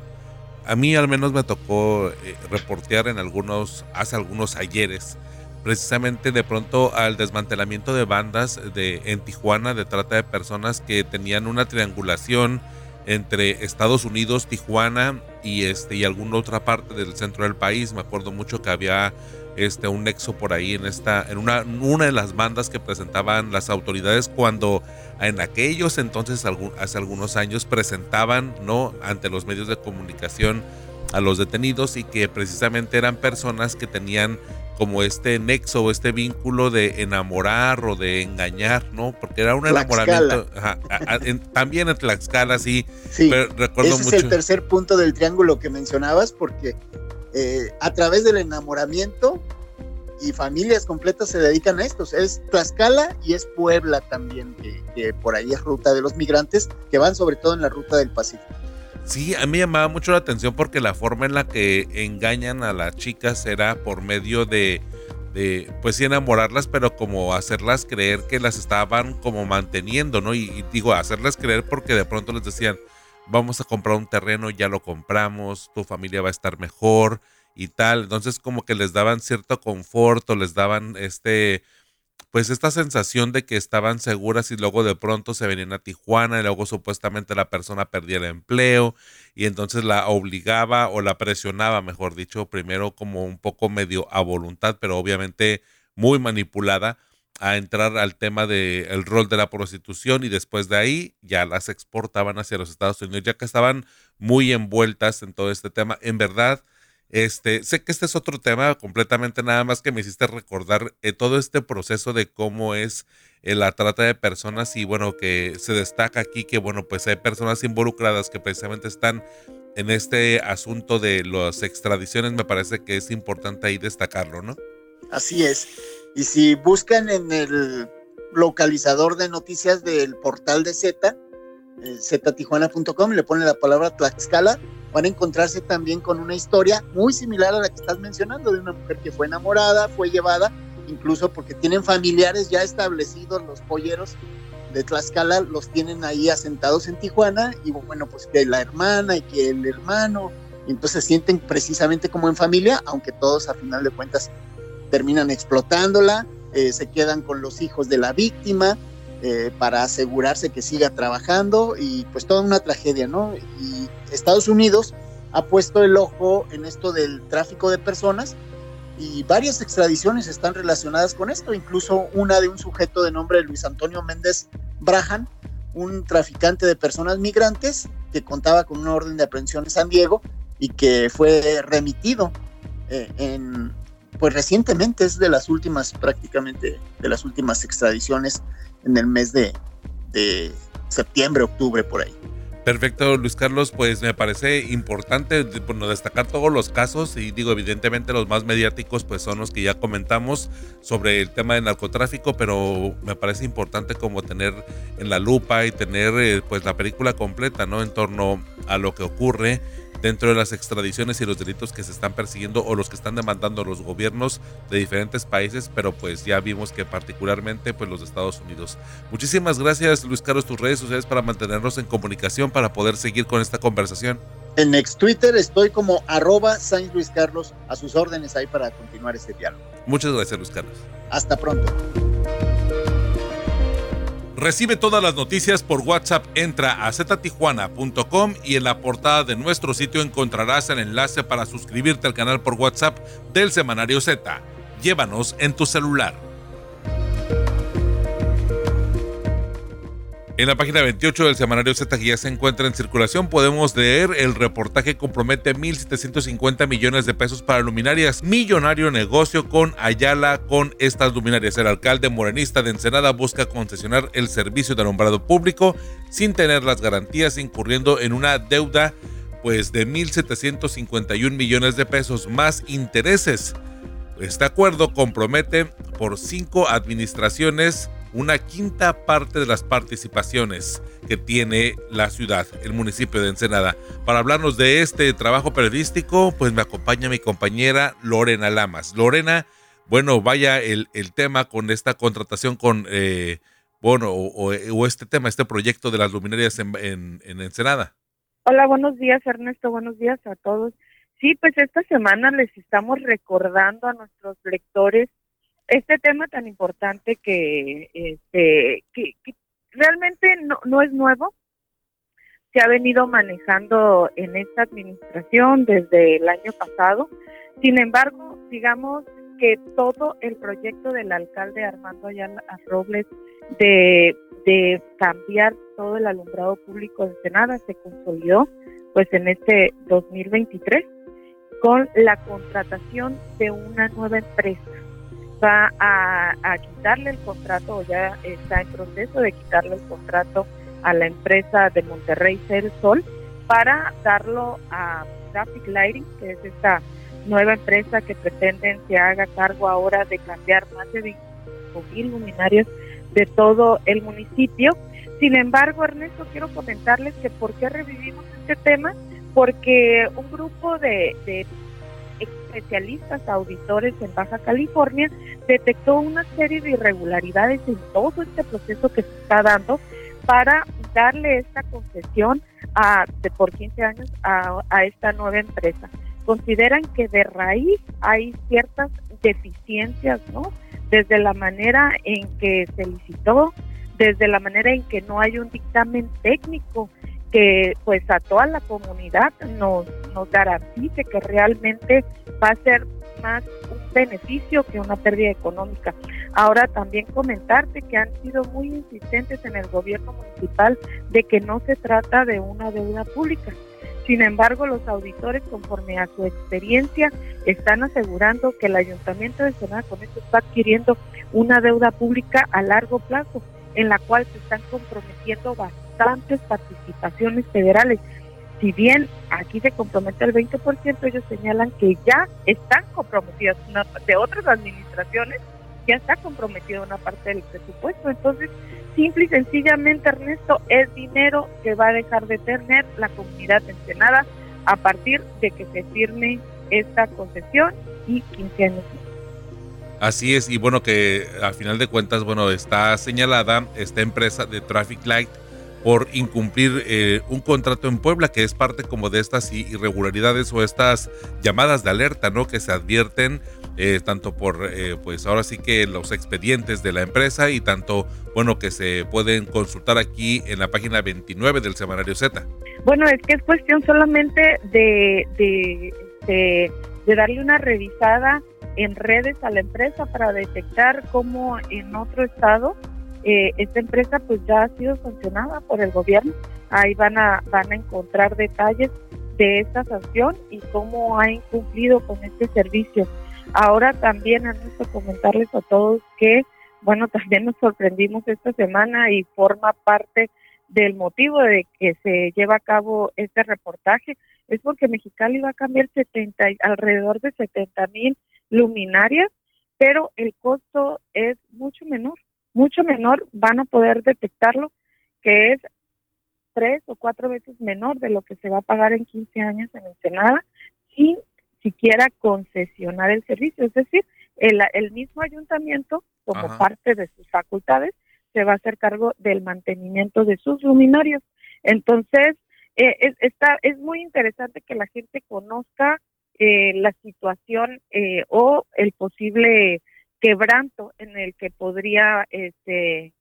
a mí al menos me tocó eh, reportear en algunos, hace algunos ayeres, precisamente de pronto al desmantelamiento de bandas de, en Tijuana de trata de personas que tenían una triangulación entre Estados Unidos, Tijuana y, este, y alguna otra parte del centro del país. Me acuerdo mucho que había este, un nexo por ahí en, esta, en una, una de las bandas que presentaban las autoridades cuando en aquellos entonces, algún, hace algunos años, presentaban, ¿no?, ante los medios de comunicación a los detenidos, y que precisamente eran personas que tenían como este nexo, este vínculo de enamorar o de engañar, ¿no? Porque era un enamoramiento. Ajá, a, a, en, también en Tlaxcala, sí. Sí, pero recuerdo ese mucho. Es el tercer punto del triángulo que mencionabas, porque eh, a través del enamoramiento y familias completas se dedican a estos. Es Tlaxcala y es Puebla también, que, que por ahí es ruta de los migrantes, que van sobre todo en la ruta del Pacífico. Sí, a mí me llamaba mucho la atención porque la forma en la que engañan a las chicas era por medio de, de pues sí, enamorarlas, pero como hacerlas creer que las estaban como manteniendo, ¿no? Y, y digo, hacerlas creer porque de pronto les decían, vamos a comprar un terreno, ya lo compramos, tu familia va a estar mejor y tal. Entonces como que les daban cierto confort o les daban este... pues esta sensación de que estaban seguras, y luego de pronto se venían a Tijuana y luego supuestamente la persona perdía el empleo y entonces la obligaba o la presionaba, mejor dicho, primero como un poco medio a voluntad, pero obviamente muy manipulada, a entrar al tema del rol de la prostitución, y después de ahí ya las exportaban hacia los Estados Unidos, ya que estaban muy envueltas en todo este tema. En verdad, Este, sé que este es otro tema completamente, nada más que me hiciste recordar eh, todo este proceso de cómo es eh, la trata de personas, y bueno, que se destaca aquí que bueno, pues hay personas involucradas que precisamente están en este asunto de las extradiciones. Me parece que es importante ahí destacarlo, ¿no? Así es. Y si buscan en el localizador de noticias del portal de Zeta, zeta tijuana punto com, le ponen la palabra Tlaxcala, van a encontrarse también con una historia muy similar a la que estás mencionando, de una mujer que fue enamorada, fue llevada, incluso porque tienen familiares ya establecidos, los polleros de Tlaxcala los tienen ahí asentados en Tijuana, y bueno, pues que la hermana y que el hermano, y entonces se sienten precisamente como en familia, aunque todos a final de cuentas terminan explotándola, eh, se quedan con los hijos de la víctima, Eh, para asegurarse que siga trabajando, y pues toda una tragedia, ¿no? Y Estados Unidos ha puesto el ojo en esto del tráfico de personas, y varias extradiciones están relacionadas con esto, incluso una de un sujeto de nombre Luis Antonio Méndez Brahan, un traficante de personas migrantes que contaba con una orden de aprehensión en San Diego y que fue remitido eh, en... pues recientemente, es de las últimas, prácticamente de las últimas extradiciones en el mes de, de septiembre, octubre, por ahí. Perfecto, Luis Carlos, pues me parece importante bueno, destacar todos los casos, y digo, evidentemente los más mediáticos pues son los que ya comentamos sobre el tema del narcotráfico, pero me parece importante como tener en la lupa y tener pues la película completa, ¿no?, en torno a lo que ocurre dentro de las extradiciones y los delitos que se están persiguiendo o los que están demandando los gobiernos de diferentes países, pero pues ya vimos que particularmente pues los de Estados Unidos. Muchísimas gracias, Luis Carlos, tus redes sociales para mantenernos en comunicación, para poder seguir con esta conversación. En ex Twitter estoy como arroba Sainz Luis Carlos, a sus órdenes ahí para continuar este diálogo. Muchas gracias, Luis Carlos. Hasta pronto. Recibe todas las noticias por WhatsApp, entra a zeta tijuana punto com y en la portada de nuestro sitio encontrarás el enlace para suscribirte al canal por WhatsApp del Semanario Z. Llévanos en tu celular. En la página veintiocho del Semanario Z, que ya se encuentra en circulación, podemos leer el reportaje compromete mil setecientos cincuenta millones de pesos para luminarias. Millonario negocio con Ayala con estas luminarias. El alcalde morenista de Ensenada busca concesionar el servicio de alumbrado público sin tener las garantías, incurriendo en una deuda pues de mil setecientos cincuenta y un millones de pesos más intereses. Este acuerdo compromete por cinco administraciones una quinta parte de las participaciones que tiene la ciudad, el municipio de Ensenada. Para hablarnos de este trabajo periodístico, pues me acompaña mi compañera Lorena Lamas. Lorena, bueno, vaya el, el tema con esta contratación con, eh, bueno, o, o, o este tema, este proyecto de las luminarias en, en, en Ensenada. Hola, buenos días, Ernesto, buenos días a todos. Sí, pues esta semana les estamos recordando a nuestros lectores este tema tan importante que, este, que, que realmente no, no es nuevo. Se ha venido manejando en esta administración desde el año pasado. Sin embargo, digamos que todo el proyecto del alcalde Armando Ayala Robles de, de cambiar todo el alumbrado público de Ensenada se consolidó pues en este dos mil veintitrés con la contratación de una nueva empresa. Va a, a quitarle el contrato, o ya está en proceso de quitarle el contrato a la empresa de Monterrey Cel Sol para darlo a Traffic Lighting, que es esta nueva empresa que pretenden se haga cargo ahora de cambiar más de veinticinco mil luminarias de todo el municipio. Sin embargo, Ernesto, quiero comentarles que por qué revivimos este tema, porque un grupo de, de especialistas, auditores en Baja California, detectó una serie de irregularidades en todo este proceso que se está dando para darle esta concesión a, de por quince años a, a esta nueva empresa. Consideran que de raíz hay ciertas deficiencias, ¿no? Desde la manera en que se licitó, desde la manera en que no hay un dictamen técnico que pues a toda la comunidad nos, nos garantice que realmente va a ser más un beneficio que una pérdida económica. Ahora también comentarte que han sido muy insistentes en el gobierno municipal de que no se trata de una deuda pública. Sin embargo, los auditores, conforme a su experiencia, están asegurando que el Ayuntamiento de Ensenada con esto está adquiriendo una deuda pública a largo plazo, en la cual se están comprometiendo bastantes participaciones federales. Si bien aquí se compromete el veinte por ciento, ellos señalan que ya están comprometidas una, de otras administraciones, ya está comprometida una parte del presupuesto. Entonces, simple y sencillamente, Ernesto, es dinero que va a dejar de tener la comunidad de Ensenada a partir de que se firme esta concesión y quince años. Así es, y bueno, que al final de cuentas, bueno, está señalada esta empresa de Traffic Light por incumplir eh, un contrato en Puebla, que es parte como de estas irregularidades o estas llamadas de alerta, ¿no?, que se advierten eh, tanto por, eh, pues ahora sí que los expedientes de la empresa y tanto, bueno, que se pueden consultar aquí en la página veintinueve del Semanario Zeta. Bueno, es que es cuestión solamente de, de, de, de darle una revisada en redes a la empresa para detectar cómo en otro estado Eh, esta empresa pues ya ha sido sancionada por el gobierno. Ahí van a van a encontrar detalles de esta sanción y cómo ha incumplido con este servicio. Ahora también, Ernesto, comentarles a todos que, bueno, también nos sorprendimos esta semana y forma parte del motivo de que se lleva a cabo este reportaje, es porque Mexicali va a cambiar setenta, alrededor de setenta mil luminarias, pero el costo es mucho menor. mucho menor, van a poder detectarlo, que es tres o cuatro veces menor de lo que se va a pagar en quince años en Ensenada, sin siquiera concesionar el servicio. Es decir, el, el mismo ayuntamiento, como Ajá. parte de sus facultades, se va a hacer cargo del mantenimiento de sus luminarias. Entonces, eh, es, está, es muy interesante que la gente conozca eh, la situación eh, o el posible quebranto en el que podría este,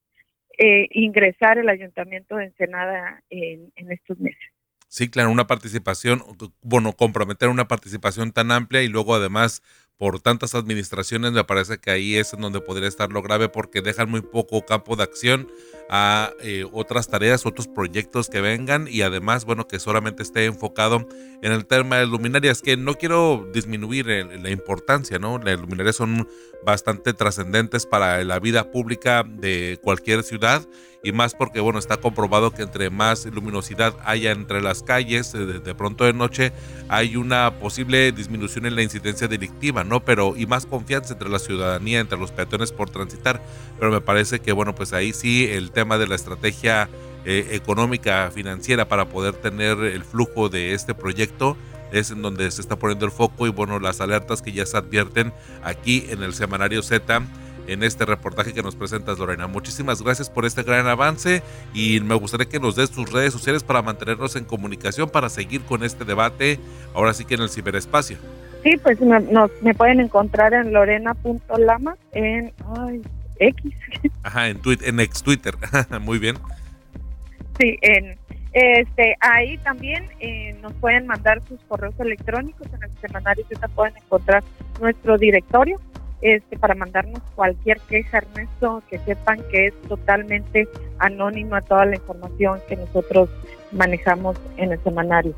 eh, ingresar el Ayuntamiento de Ensenada en, en estos meses. Sí, claro, una participación, bueno, comprometer una participación tan amplia y luego además por tantas administraciones, me parece que ahí es en donde podría estar lo grave, porque dejan muy poco campo de acción a eh, otras tareas, otros proyectos que vengan, y además, bueno, que solamente esté enfocado en el tema de luminarias, que no quiero disminuir el, la importancia, ¿no? Las luminarias son bastante trascendentes para la vida pública de cualquier ciudad, y más porque, bueno, está comprobado que entre más luminosidad haya entre las calles, de, de pronto de noche, hay una posible disminución en la incidencia delictiva, ¿no? Pero y más confianza entre la ciudadanía, entre los peatones por transitar, pero me parece que, bueno, pues ahí sí el tema de la estrategia eh, económica, financiera, para poder tener el flujo de este proyecto es en donde se está poniendo el foco, y bueno, las alertas que ya se advierten aquí en el Semanario Zeta en este reportaje que nos presentas, Lorena. Muchísimas gracias por este gran avance y me gustaría que nos des tus redes sociales para mantenernos en comunicación, para seguir con este debate ahora sí que en el ciberespacio. Sí, pues me, nos, me pueden encontrar en lorena punto lamas en ay, X. Ajá, en, tuit, en ex Twitter. Muy bien. Sí, en, este, ahí también eh, nos pueden mandar sus correos electrónicos. En el semanario Z pueden encontrar nuestro directorio este, para mandarnos cualquier queja, Ernesto, que sepan que es totalmente anónima toda la información que nosotros manejamos en el semanario.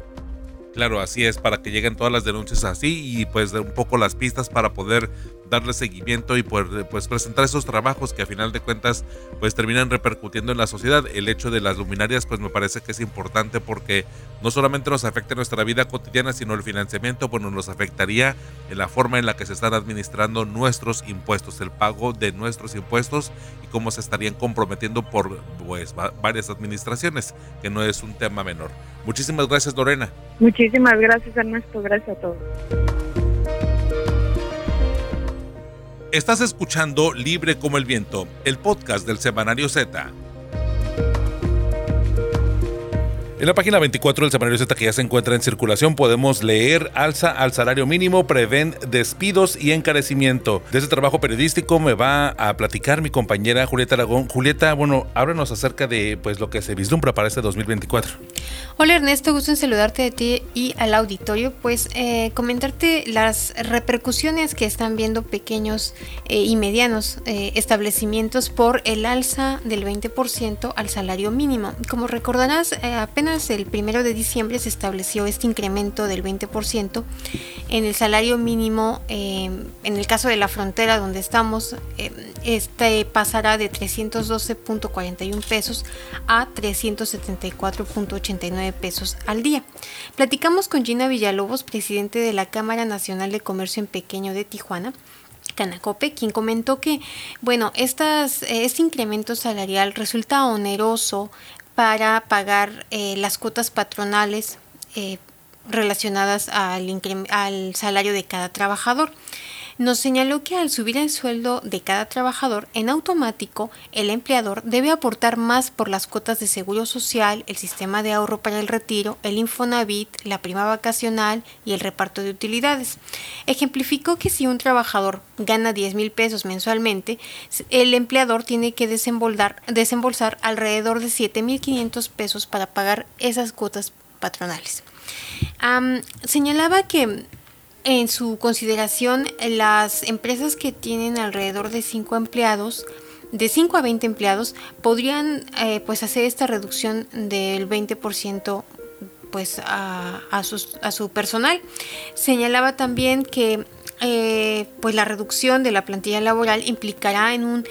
Claro, así es, para que lleguen todas las denuncias así y pues un poco las pistas para poder darle seguimiento y poder, pues presentar esos trabajos que a final de cuentas pues terminan repercutiendo en la sociedad. El hecho de las luminarias pues me parece que es importante porque no solamente nos afecta nuestra vida cotidiana, sino el financiamiento bueno nos afectaría en la forma en la que se están administrando nuestros impuestos, el pago de nuestros impuestos y cómo se estarían comprometiendo por pues varias administraciones, que no es un tema menor. Muchísimas gracias, Lorena. Muchísimas gracias, Ernesto. Gracias a todos. Estás escuchando Libre como el Viento, el podcast del Semanario Z. En la página veinticuatro del Semanario Z, que ya se encuentra en circulación, podemos leer: alza al salario mínimo, prevén despidos y encarecimiento. De este trabajo periodístico me va a platicar mi compañera Julieta Aragón. Julieta, bueno, háblanos acerca de pues lo que se vislumbra para este dos mil veinticuatro. Hola Ernesto, gusto en saludarte a ti y al auditorio. Pues eh, comentarte las repercusiones que están viendo pequeños eh, y medianos eh, establecimientos por el alza del veinte por ciento al salario mínimo. Como recordarás, eh, apenas el primero de diciembre se estableció este incremento del veinte por ciento en el salario mínimo. Eh, en el caso de la frontera donde estamos, eh, este pasará de trescientos doce punto cuarenta y uno pesos a trescientos setenta y cuatro punto ochenta y nueve pesos al día. Platicamos con Gina Villalobos, presidente de la Cámara Nacional de Comercio en Pequeño de Tijuana, Canacope, quien comentó que, bueno, estas, este incremento salarial resulta oneroso para pagar eh, las cuotas patronales eh, relacionadas al, incre- al salario de cada trabajador. Nos señaló que al subir el sueldo de cada trabajador, en automático el empleador debe aportar más por las cuotas de seguro social, el sistema de ahorro para el retiro, el Infonavit, la prima vacacional y el reparto de utilidades. Ejemplificó que si un trabajador gana diez mil pesos mensualmente, el empleador tiene que desembolsar alrededor de siete mil quinientos pesos para pagar esas cuotas patronales. Um, señalaba que en su consideración, las empresas que tienen alrededor de cinco empleados, de cinco a veinte empleados, podrían eh, pues hacer esta reducción del veinte por ciento pues a, a, sus, a su personal. Señalaba también que eh, pues la reducción de la plantilla laboral implicará en un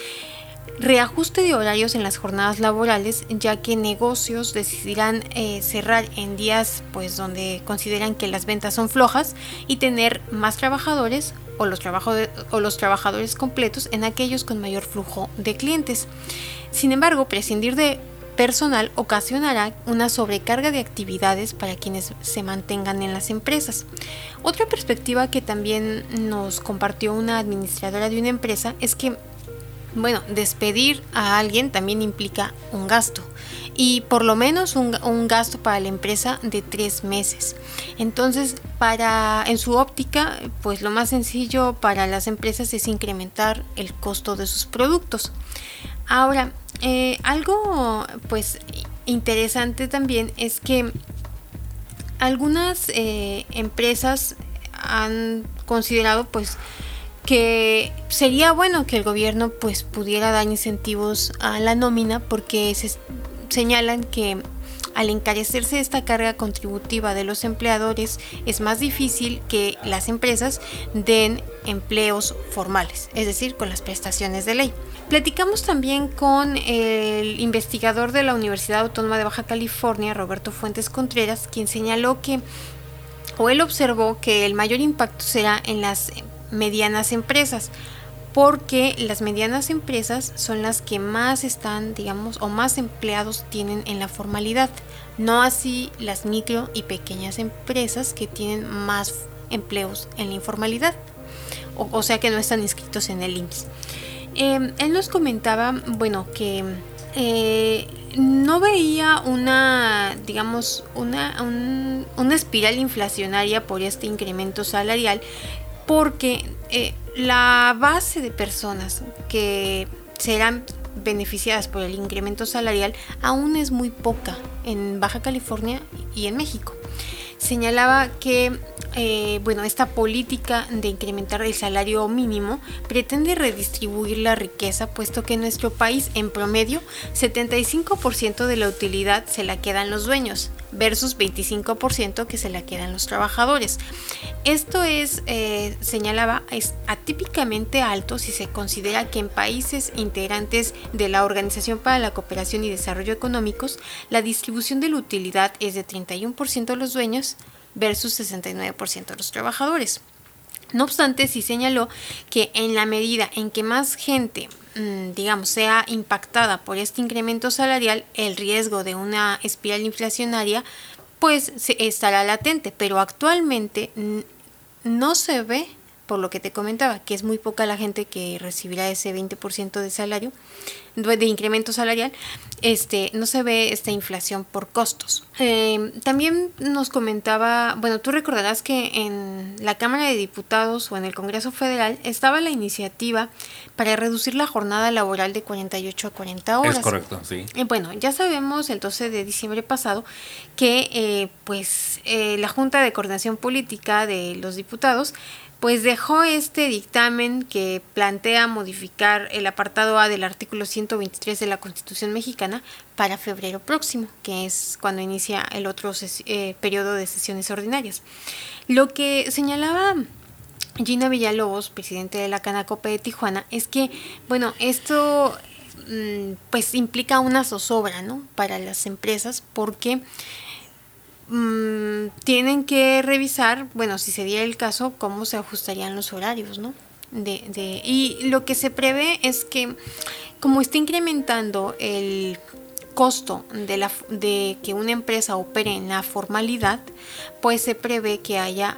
reajuste de horarios en las jornadas laborales, ya que negocios decidirán eh, cerrar en días pues donde consideran que las ventas son flojas y tener más trabajadores o los, trabajo de, o los trabajadores completos en aquellos con mayor flujo de clientes. Sin embargo, prescindir de personal ocasionará una sobrecarga de actividades para quienes se mantengan en las empresas. Otra perspectiva que también nos compartió una administradora de una empresa es que bueno, despedir a alguien también implica un gasto y por lo menos un, un gasto para la empresa de tres meses. Entonces, para en su óptica, pues lo más sencillo para las empresas es incrementar el costo de sus productos. Ahora, eh, algo pues interesante también es que algunas eh, empresas han considerado pues que sería bueno que el gobierno pues pudiera dar incentivos a la nómina porque se señalan que al encarecerse esta carga contributiva de los empleadores es más difícil que las empresas den empleos formales, es decir, con las prestaciones de ley. Platicamos también con el investigador de la Universidad Autónoma de Baja California, Roberto Fuentes Contreras, quien señaló que, o él observó que el mayor impacto será en las medianas empresas, porque las medianas empresas son las que más están, digamos, o más empleados tienen en la formalidad, no así las micro y pequeñas empresas que tienen más empleos en la informalidad, o, o sea que no están inscritos en el I M S S. Eh, él nos comentaba, bueno, que eh, no veía una, digamos, una, un, una espiral inflacionaria por este incremento salarial, porque eh, la base de personas que serán beneficiadas por el incremento salarial aún es muy poca en Baja California y en México. Señalaba que eh, bueno, esta política de incrementar el salario mínimo pretende redistribuir la riqueza, puesto que en nuestro país, en promedio, setenta y cinco por ciento de la utilidad se la quedan los dueños versus veinticinco por ciento que se la quedan los trabajadores. Esto es, eh, señalaba, es atípicamente alto si se considera que en países integrantes de la Organización para la Cooperación y Desarrollo Económicos, la distribución de la utilidad es de treinta y uno por ciento de los dueños versus sesenta y nueve por ciento de los trabajadores. No obstante, sí señaló que en la medida en que más gente, digamos, sea impactada por este incremento salarial, el riesgo de una espiral inflacionaria pues estará latente, pero actualmente no se ve, por lo que te comentaba, que es muy poca la gente que recibirá ese veinte por ciento de salario, de incremento salarial, este, no se ve esta inflación por costos. Eh, también nos comentaba, bueno, tú recordarás que en la Cámara de Diputados o en el Congreso Federal estaba la iniciativa para reducir la jornada laboral de cuarenta y ocho a cuarenta horas. Es correcto, sí. Eh, bueno, ya sabemos el doce de diciembre pasado que eh, pues eh, la Junta de Coordinación Política de los Diputados pues dejó este dictamen que plantea modificar el apartado A del artículo ciento veintitrés de la Constitución mexicana para febrero próximo, que es cuando inicia el otro ses- eh, periodo de sesiones ordinarias. Lo que señalaba Gina Villalobos, presidente de la Canacope de Tijuana, es que, bueno, esto pues implica una zozobra, ¿no?, para las empresas, porque Mm, tienen que revisar, bueno, si se diera el caso, cómo se ajustarían los horarios, ¿no? De, de, y lo que se prevé es que, como está incrementando el costo de, la, de que una empresa opere en la formalidad, pues se prevé que haya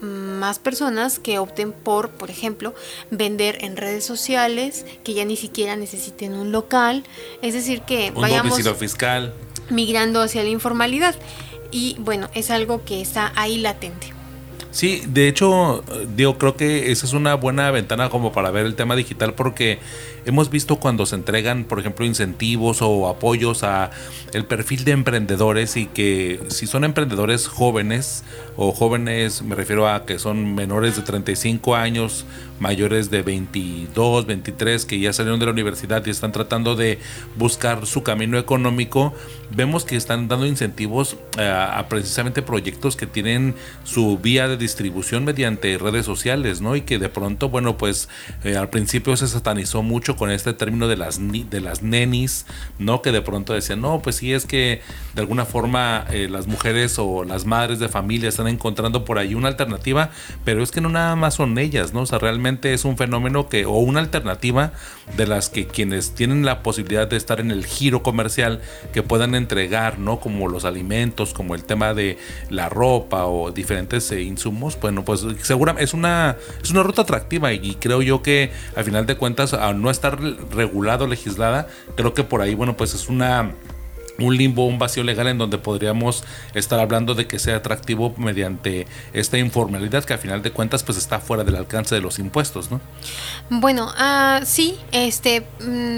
más personas que opten por, por ejemplo, vender en redes sociales, que ya ni siquiera necesiten un local, es decir, que un vayamos fiscal. migrando hacia la informalidad. Y bueno, es algo que está ahí latente. Sí, de hecho, yo creo que esa es una buena ventana como para ver el tema digital, porque hemos visto cuando se entregan, por ejemplo, incentivos o apoyos a el perfil de emprendedores, y que si son emprendedores jóvenes o jóvenes, me refiero a que son menores de treinta y cinco años, mayores de veintidós, veintitrés, que ya salieron de la universidad y están tratando de buscar su camino económico, vemos que están dando incentivos eh, a precisamente proyectos que tienen su vía de distribución mediante redes sociales, ¿no? Y que de pronto, bueno, pues eh, al principio se satanizó mucho con este término de las ni- de las nenis, ¿no? Que de pronto decían, no, pues sí, es que de alguna forma eh, las mujeres o las madres de familia están encontrando por ahí una alternativa, pero es que no nada más son ellas, ¿no? O sea, realmente es un fenómeno que, o una alternativa de las que quienes tienen la posibilidad de estar en el giro comercial que puedan entregar, ¿no? Como los alimentos, como el tema de la ropa o diferentes eh, insumos. Bueno, pues seguramente es una, es una ruta atractiva, y, y creo yo que al final de cuentas, al no estar regulado, legislada, creo que por ahí, bueno, pues es una... un limbo, un vacío legal en donde podríamos estar hablando de que sea atractivo mediante esta informalidad que a final de cuentas pues está fuera del alcance de los impuestos, ¿no? Bueno, uh, sí, este,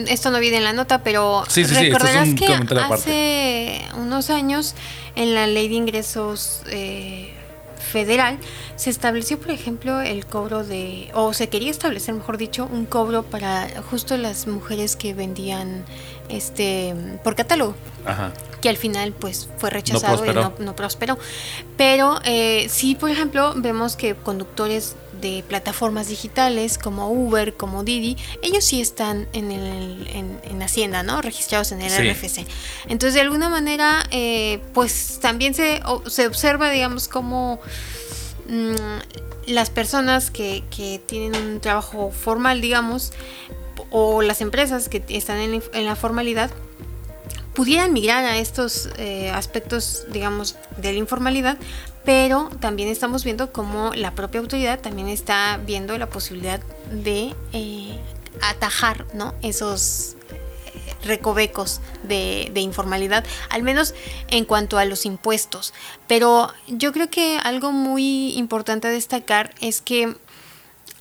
esto no viene en la nota, pero sí, sí, recordarás sí, es un que hace unos años en la Ley de Ingresos eh, Federal se estableció, por ejemplo, el cobro de, o se quería establecer, mejor dicho, un cobro para justo las mujeres que vendían este por catálogo. Ajá. Que al final pues fue rechazado, no prosperó. Y no, no prosperó. Pero eh, sí, por ejemplo, vemos que conductores de plataformas digitales como Uber, como Didi, ellos sí están en el en, en Hacienda, ¿no? Registrados en el sí. R F C. Entonces, de alguna manera, eh, pues también se, se observa, digamos, como mmm, las personas que, que tienen un trabajo formal, digamos, o las empresas que están en, en la formalidad, pudieran migrar a estos eh, aspectos, digamos, de la informalidad, pero también estamos viendo cómo la propia autoridad también está viendo la posibilidad de eh, atajar, ¿no?, esos recovecos de, de informalidad, al menos en cuanto a los impuestos. Pero yo creo que algo muy importante a destacar es que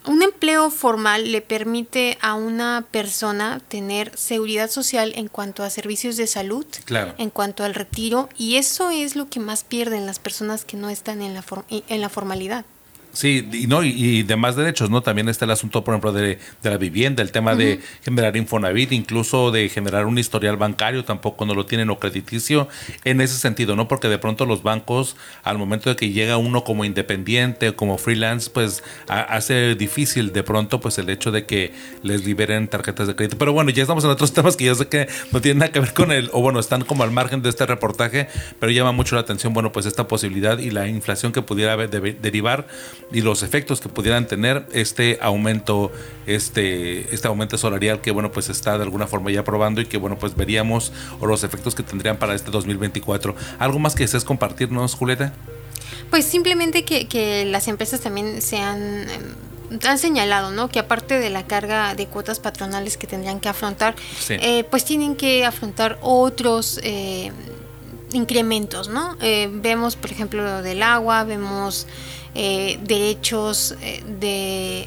un empleo formal le permite a una persona tener seguridad social en cuanto a servicios de salud, claro, en cuanto al retiro, y eso es lo que más pierden las personas que no están en la for- en la formalidad. Sí, y no, y, y demás derechos, ¿no? También está el asunto, por ejemplo, de, de la vivienda, el tema uh-huh. de generar Infonavit, incluso de generar un historial bancario, tampoco no lo tienen, o crediticio, en ese sentido, ¿no? Porque de pronto los bancos, al momento de que llega uno como independiente, como freelance, pues a, hace difícil de pronto pues el hecho de que les liberen tarjetas de crédito. Pero bueno, ya estamos en otros temas que ya sé que no tienen nada que ver con el, o bueno, están como al margen de este reportaje, pero llama mucho la atención, bueno, pues esta posibilidad y la inflación que pudiera de, de, derivar y los efectos que pudieran tener este aumento, este, este aumento salarial que, bueno, pues está de alguna forma ya aprobando y que, bueno, pues veríamos, o los efectos que tendrían para este dos mil veinticuatro. ¿Algo más que desees compartirnos, Julieta? Pues simplemente que, que las empresas también se han, han señalado, ¿no?, que aparte de la carga de cuotas patronales que tendrían que afrontar, sí, eh, pues tienen que afrontar otros eh, incrementos, ¿no? Eh, vemos, por ejemplo, lo del agua, vemos... Eh, derechos eh, de,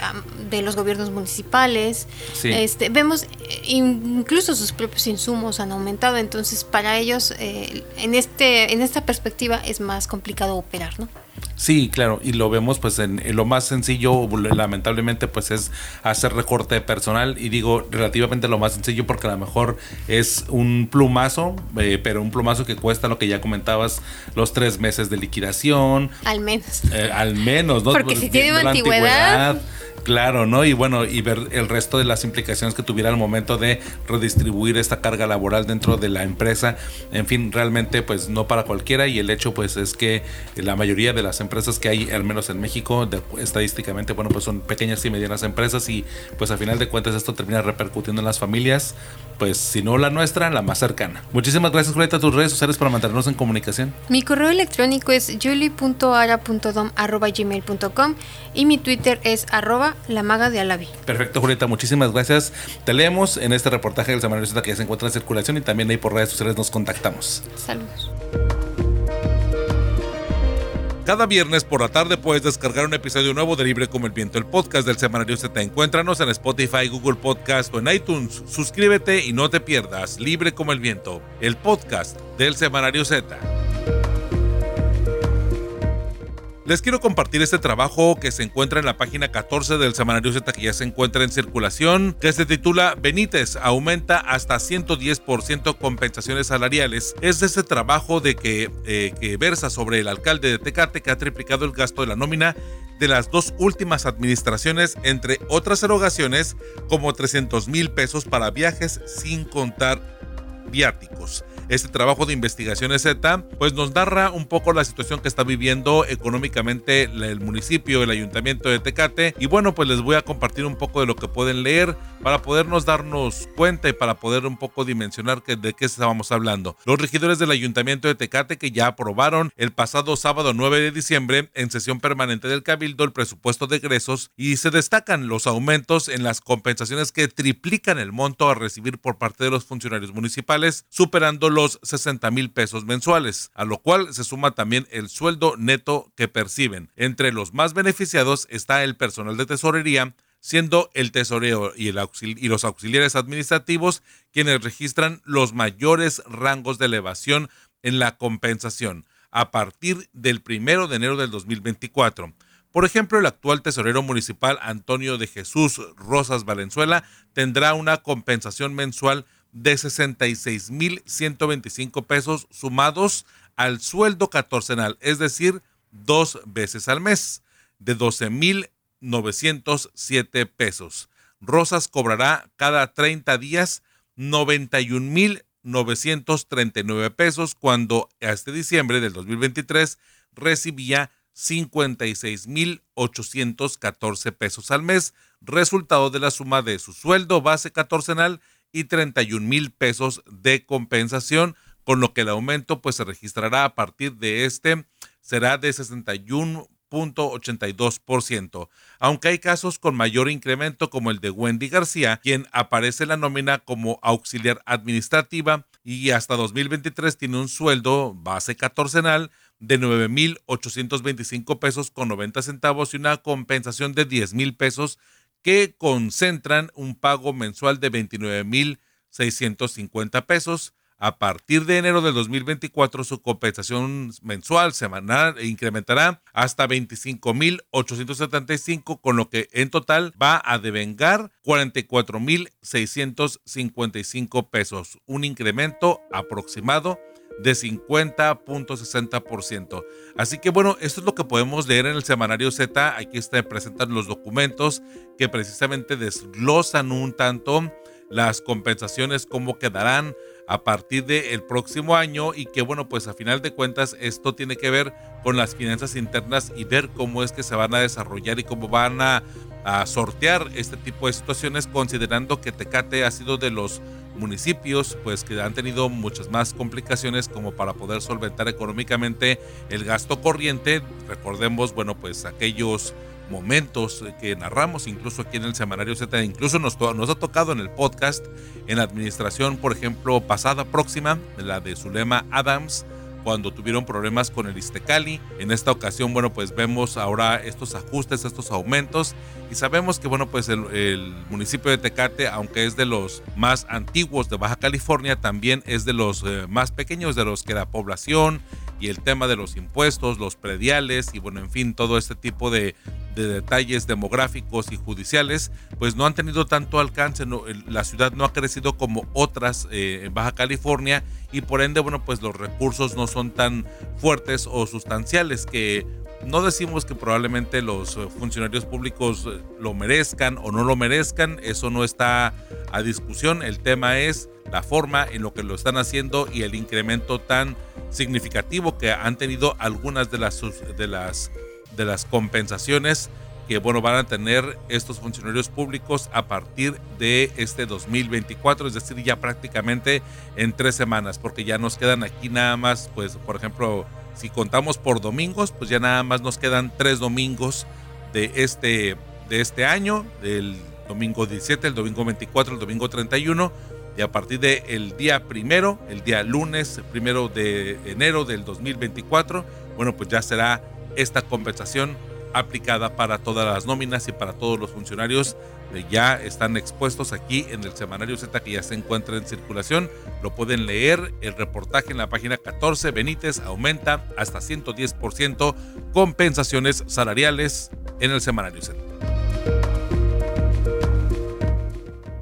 de los gobiernos municipales, sí, este, vemos incluso sus propios insumos han aumentado, entonces para ellos eh, en este en esta perspectiva es más complicado operar, ¿no? Sí, claro, y lo vemos pues en, en lo más sencillo, lamentablemente, pues es hacer recorte de personal, y digo relativamente lo más sencillo porque a lo mejor es un plumazo, eh, pero un plumazo que cuesta lo que ya comentabas, los tres meses de liquidación. Al menos. Eh, al menos, ¿no? Porque pues, si tiene una antigüedad, antigüedad claro, ¿no? Y bueno, y ver el resto de las implicaciones que tuviera al momento de redistribuir esta carga laboral dentro de la empresa. En fin, realmente pues no para cualquiera, y el hecho pues es que la mayoría de las empresas que hay, al menos en México, de, estadísticamente, bueno, pues son pequeñas y medianas empresas, y pues a final de cuentas esto termina repercutiendo en las familias, pues si no la nuestra, la más cercana. Muchísimas gracias, Julieta. Tus redes sociales para mantenernos en comunicación. Mi correo electrónico es yuli punto ara punto dom arroba gmail punto com y mi Twitter es arroba la maga de Alavi. Perfecto, Julieta, muchísimas gracias. Te leemos en este reportaje del Semanario Zeta que ya se encuentra en circulación, y también ahí por redes sociales nos contactamos. Saludos. Cada viernes por la tarde puedes descargar un episodio nuevo de Libre como el Viento, el podcast del Semanario Zeta. Encuéntranos en Spotify, Google Podcast o en iTunes. Suscríbete y no te pierdas Libre como el Viento, el podcast del Semanario Zeta. Les quiero compartir este trabajo que se encuentra en la página catorce del Semanario Zeta, que ya se encuentra en circulación, que se titula Benítez aumenta hasta ciento diez por ciento compensaciones salariales. Es de este trabajo de que, eh, que versa sobre el alcalde de Tecate, que ha triplicado el gasto de la nómina de las dos últimas administraciones, entre otras erogaciones, como trescientos mil pesos para viajes sin contar viáticos. Este trabajo de Investigaciones Z pues nos narra un poco la situación que está viviendo económicamente el municipio, el ayuntamiento de Tecate, y bueno, pues les voy a compartir un poco de lo que pueden leer para podernos darnos cuenta y para poder un poco dimensionar que, de qué estábamos hablando. Los regidores del ayuntamiento de Tecate, que ya aprobaron el pasado sábado nueve de diciembre en sesión permanente del Cabildo el presupuesto de egresos, y se destacan los aumentos en las compensaciones que triplican el monto a recibir por parte de los funcionarios municipales, superando los sesenta mil pesos mensuales, a lo cual se suma también el sueldo neto que perciben. Entre los más beneficiados está el personal de tesorería, siendo el tesorero y, el auxil- y los auxiliares administrativos quienes registran los mayores rangos de elevación en la compensación a partir del primero de enero del dos mil veinticuatro. Por ejemplo, el actual tesorero municipal Antonio de Jesús Rosas Valenzuela tendrá una compensación mensual de sesenta y seis mil ciento veinticinco pesos sumados al sueldo catorcenal, es decir, dos veces al mes, de doce mil novecientos siete pesos. Rosas cobrará cada treinta días noventa y un mil novecientos treinta y nueve pesos, cuando hasta diciembre del dos mil veintitrés recibía cincuenta y seis mil ochocientos catorce pesos al mes, resultado de la suma de su sueldo base catorcenal y treinta y un mil pesos de compensación, con lo que el aumento pues se registrará a partir de este, será de 61 ochenta y dos punto ochenta y dos por ciento, aunque hay casos con mayor incremento como el de Wendy García, quien aparece en la nómina como auxiliar administrativa y hasta dos mil veintitrés tiene un sueldo base catorcenal de nueve mil ochocientos veinticinco pesos con noventa centavos y una compensación de diez mil pesos que concentran un pago mensual de veintinueve mil seiscientos cincuenta pesos. A partir de enero del dos mil veinticuatro, su compensación mensual semanal incrementará hasta veinticinco mil ochocientos setenta y cinco, con lo que en total va a devengar cuarenta y cuatro mil seiscientos cincuenta y cinco pesos, un incremento aproximado de cincuenta punto sesenta por ciento. Así que bueno, esto es lo que podemos leer en el Semanario Zeta. Aquí se presentan los documentos que precisamente desglosan un tanto las compensaciones, cómo quedarán a partir del próximo año, y que bueno, pues a final de cuentas esto tiene que ver con las finanzas internas y ver cómo es que se van a desarrollar y cómo van a, a sortear este tipo de situaciones, considerando que Tecate ha sido de los municipios pues que han tenido muchas más complicaciones como para poder solventar económicamente el gasto corriente. Recordemos, bueno, pues aquellos momentos que narramos incluso aquí en el Semanario Zeta, incluso nos, to- nos ha tocado en el podcast, en la administración, por ejemplo, pasada, próxima, la de Zulema Adams, cuando tuvieron problemas con el ISSSTECALI. En esta ocasión, bueno, pues vemos ahora estos ajustes, estos aumentos, y sabemos que, bueno, pues el, el municipio de Tecate, aunque es de los más antiguos de Baja California, también es de los eh, más pequeños, de los que la población y el tema de los impuestos, los prediales y bueno, en fin, todo este tipo de, de detalles demográficos y judiciales, pues no han tenido tanto alcance, no, la ciudad no ha crecido como otras eh, en Baja California, y por ende, bueno, pues los recursos no son tan fuertes o sustanciales, que no decimos que probablemente los funcionarios públicos lo merezcan o no lo merezcan, eso no está a discusión, el tema es la forma en lo que lo están haciendo y el incremento tan significativo que han tenido algunas de las de las de las compensaciones que bueno van a tener estos funcionarios públicos a partir de este dos mil veinticuatro, es decir, ya prácticamente en tres semanas, porque ya nos quedan aquí nada más, pues por ejemplo, si contamos por domingos, pues ya nada más nos quedan tres domingos de este de este año, del domingo diecisiete, el domingo veinticuatro, el domingo treinta y uno. Y a partir del día primero, el día lunes primero de enero del dos mil veinticuatro, bueno, pues ya será esta compensación aplicada para todas las nóminas y para todos los funcionarios que ya están expuestos aquí en el Semanario Zeta, que ya se encuentra en circulación. Lo pueden leer, el reportaje en la página catorce, Benítez aumenta hasta ciento diez por ciento compensaciones salariales en el Semanario Zeta.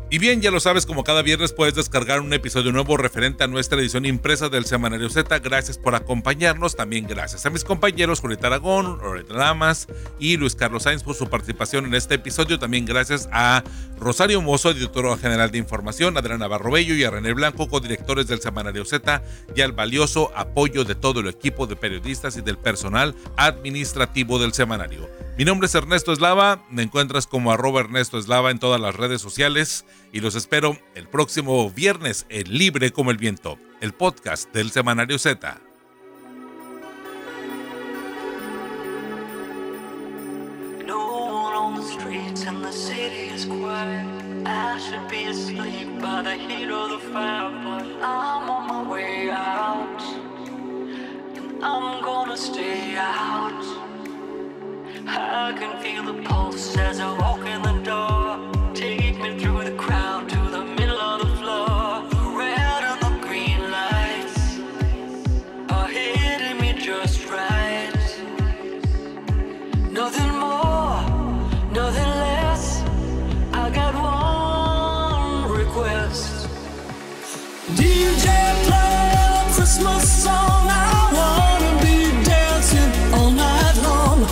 Y bien, ya lo sabes, como cada viernes puedes descargar un episodio nuevo referente a nuestra edición impresa del Semanario Zeta. Gracias por acompañarnos. También gracias a mis compañeros Julieta Aragón, Lorena Lamas y Luis Carlos Sainz por su participación en este episodio. También gracias a Rosario Mozo, editora general de información, Adriana Navarro Bello y a René Blanco, codirectores del Semanario Zeta, y al valioso apoyo de todo el equipo de periodistas y del personal administrativo del semanario. Mi nombre es Ernesto Eslava, me encuentras como arroba Ernesto Eslava en todas las redes sociales y los espero el próximo viernes en Libre como el Viento, el podcast del Semanario Zeta. I can feel the pulse as I walk in the door. Take me through the crowd to the middle of the floor. The red and the green lights are hitting me just right. Nothing more, nothing less. I got one request. D J, play a Christmas song. I wanna be dancing all night long.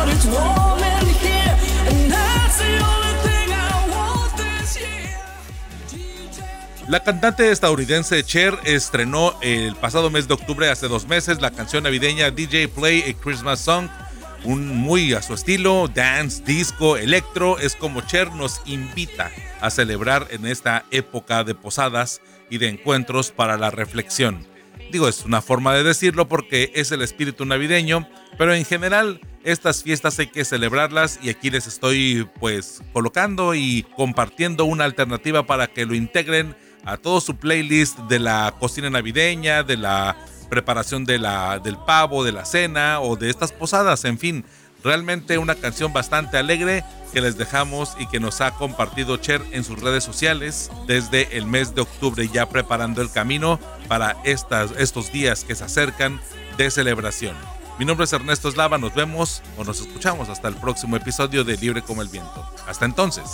But it's warm in here, and that's the only thing I want this year. La cantante estadounidense Cher estrenó el pasado mes de octubre, hace dos meses, la canción navideña D J Play a Christmas Song, un muy a su estilo, dance, disco, electro, es como Cher nos invita a celebrar en esta época de posadas y de encuentros para la reflexión. Digo, es una forma de decirlo porque es el espíritu navideño, pero en general estas fiestas hay que celebrarlas y aquí les estoy pues colocando y compartiendo una alternativa para que lo integren a todo su playlist de la cocina navideña, de la preparación de la, del pavo, de la cena o de estas posadas, en fin. Realmente una canción bastante alegre que les dejamos y que nos ha compartido Cher en sus redes sociales desde el mes de octubre, ya preparando el camino para estas, estos días que se acercan de celebración. Mi nombre es Ernesto Eslava, nos vemos o nos escuchamos hasta el próximo episodio de Libre como el Viento. Hasta entonces.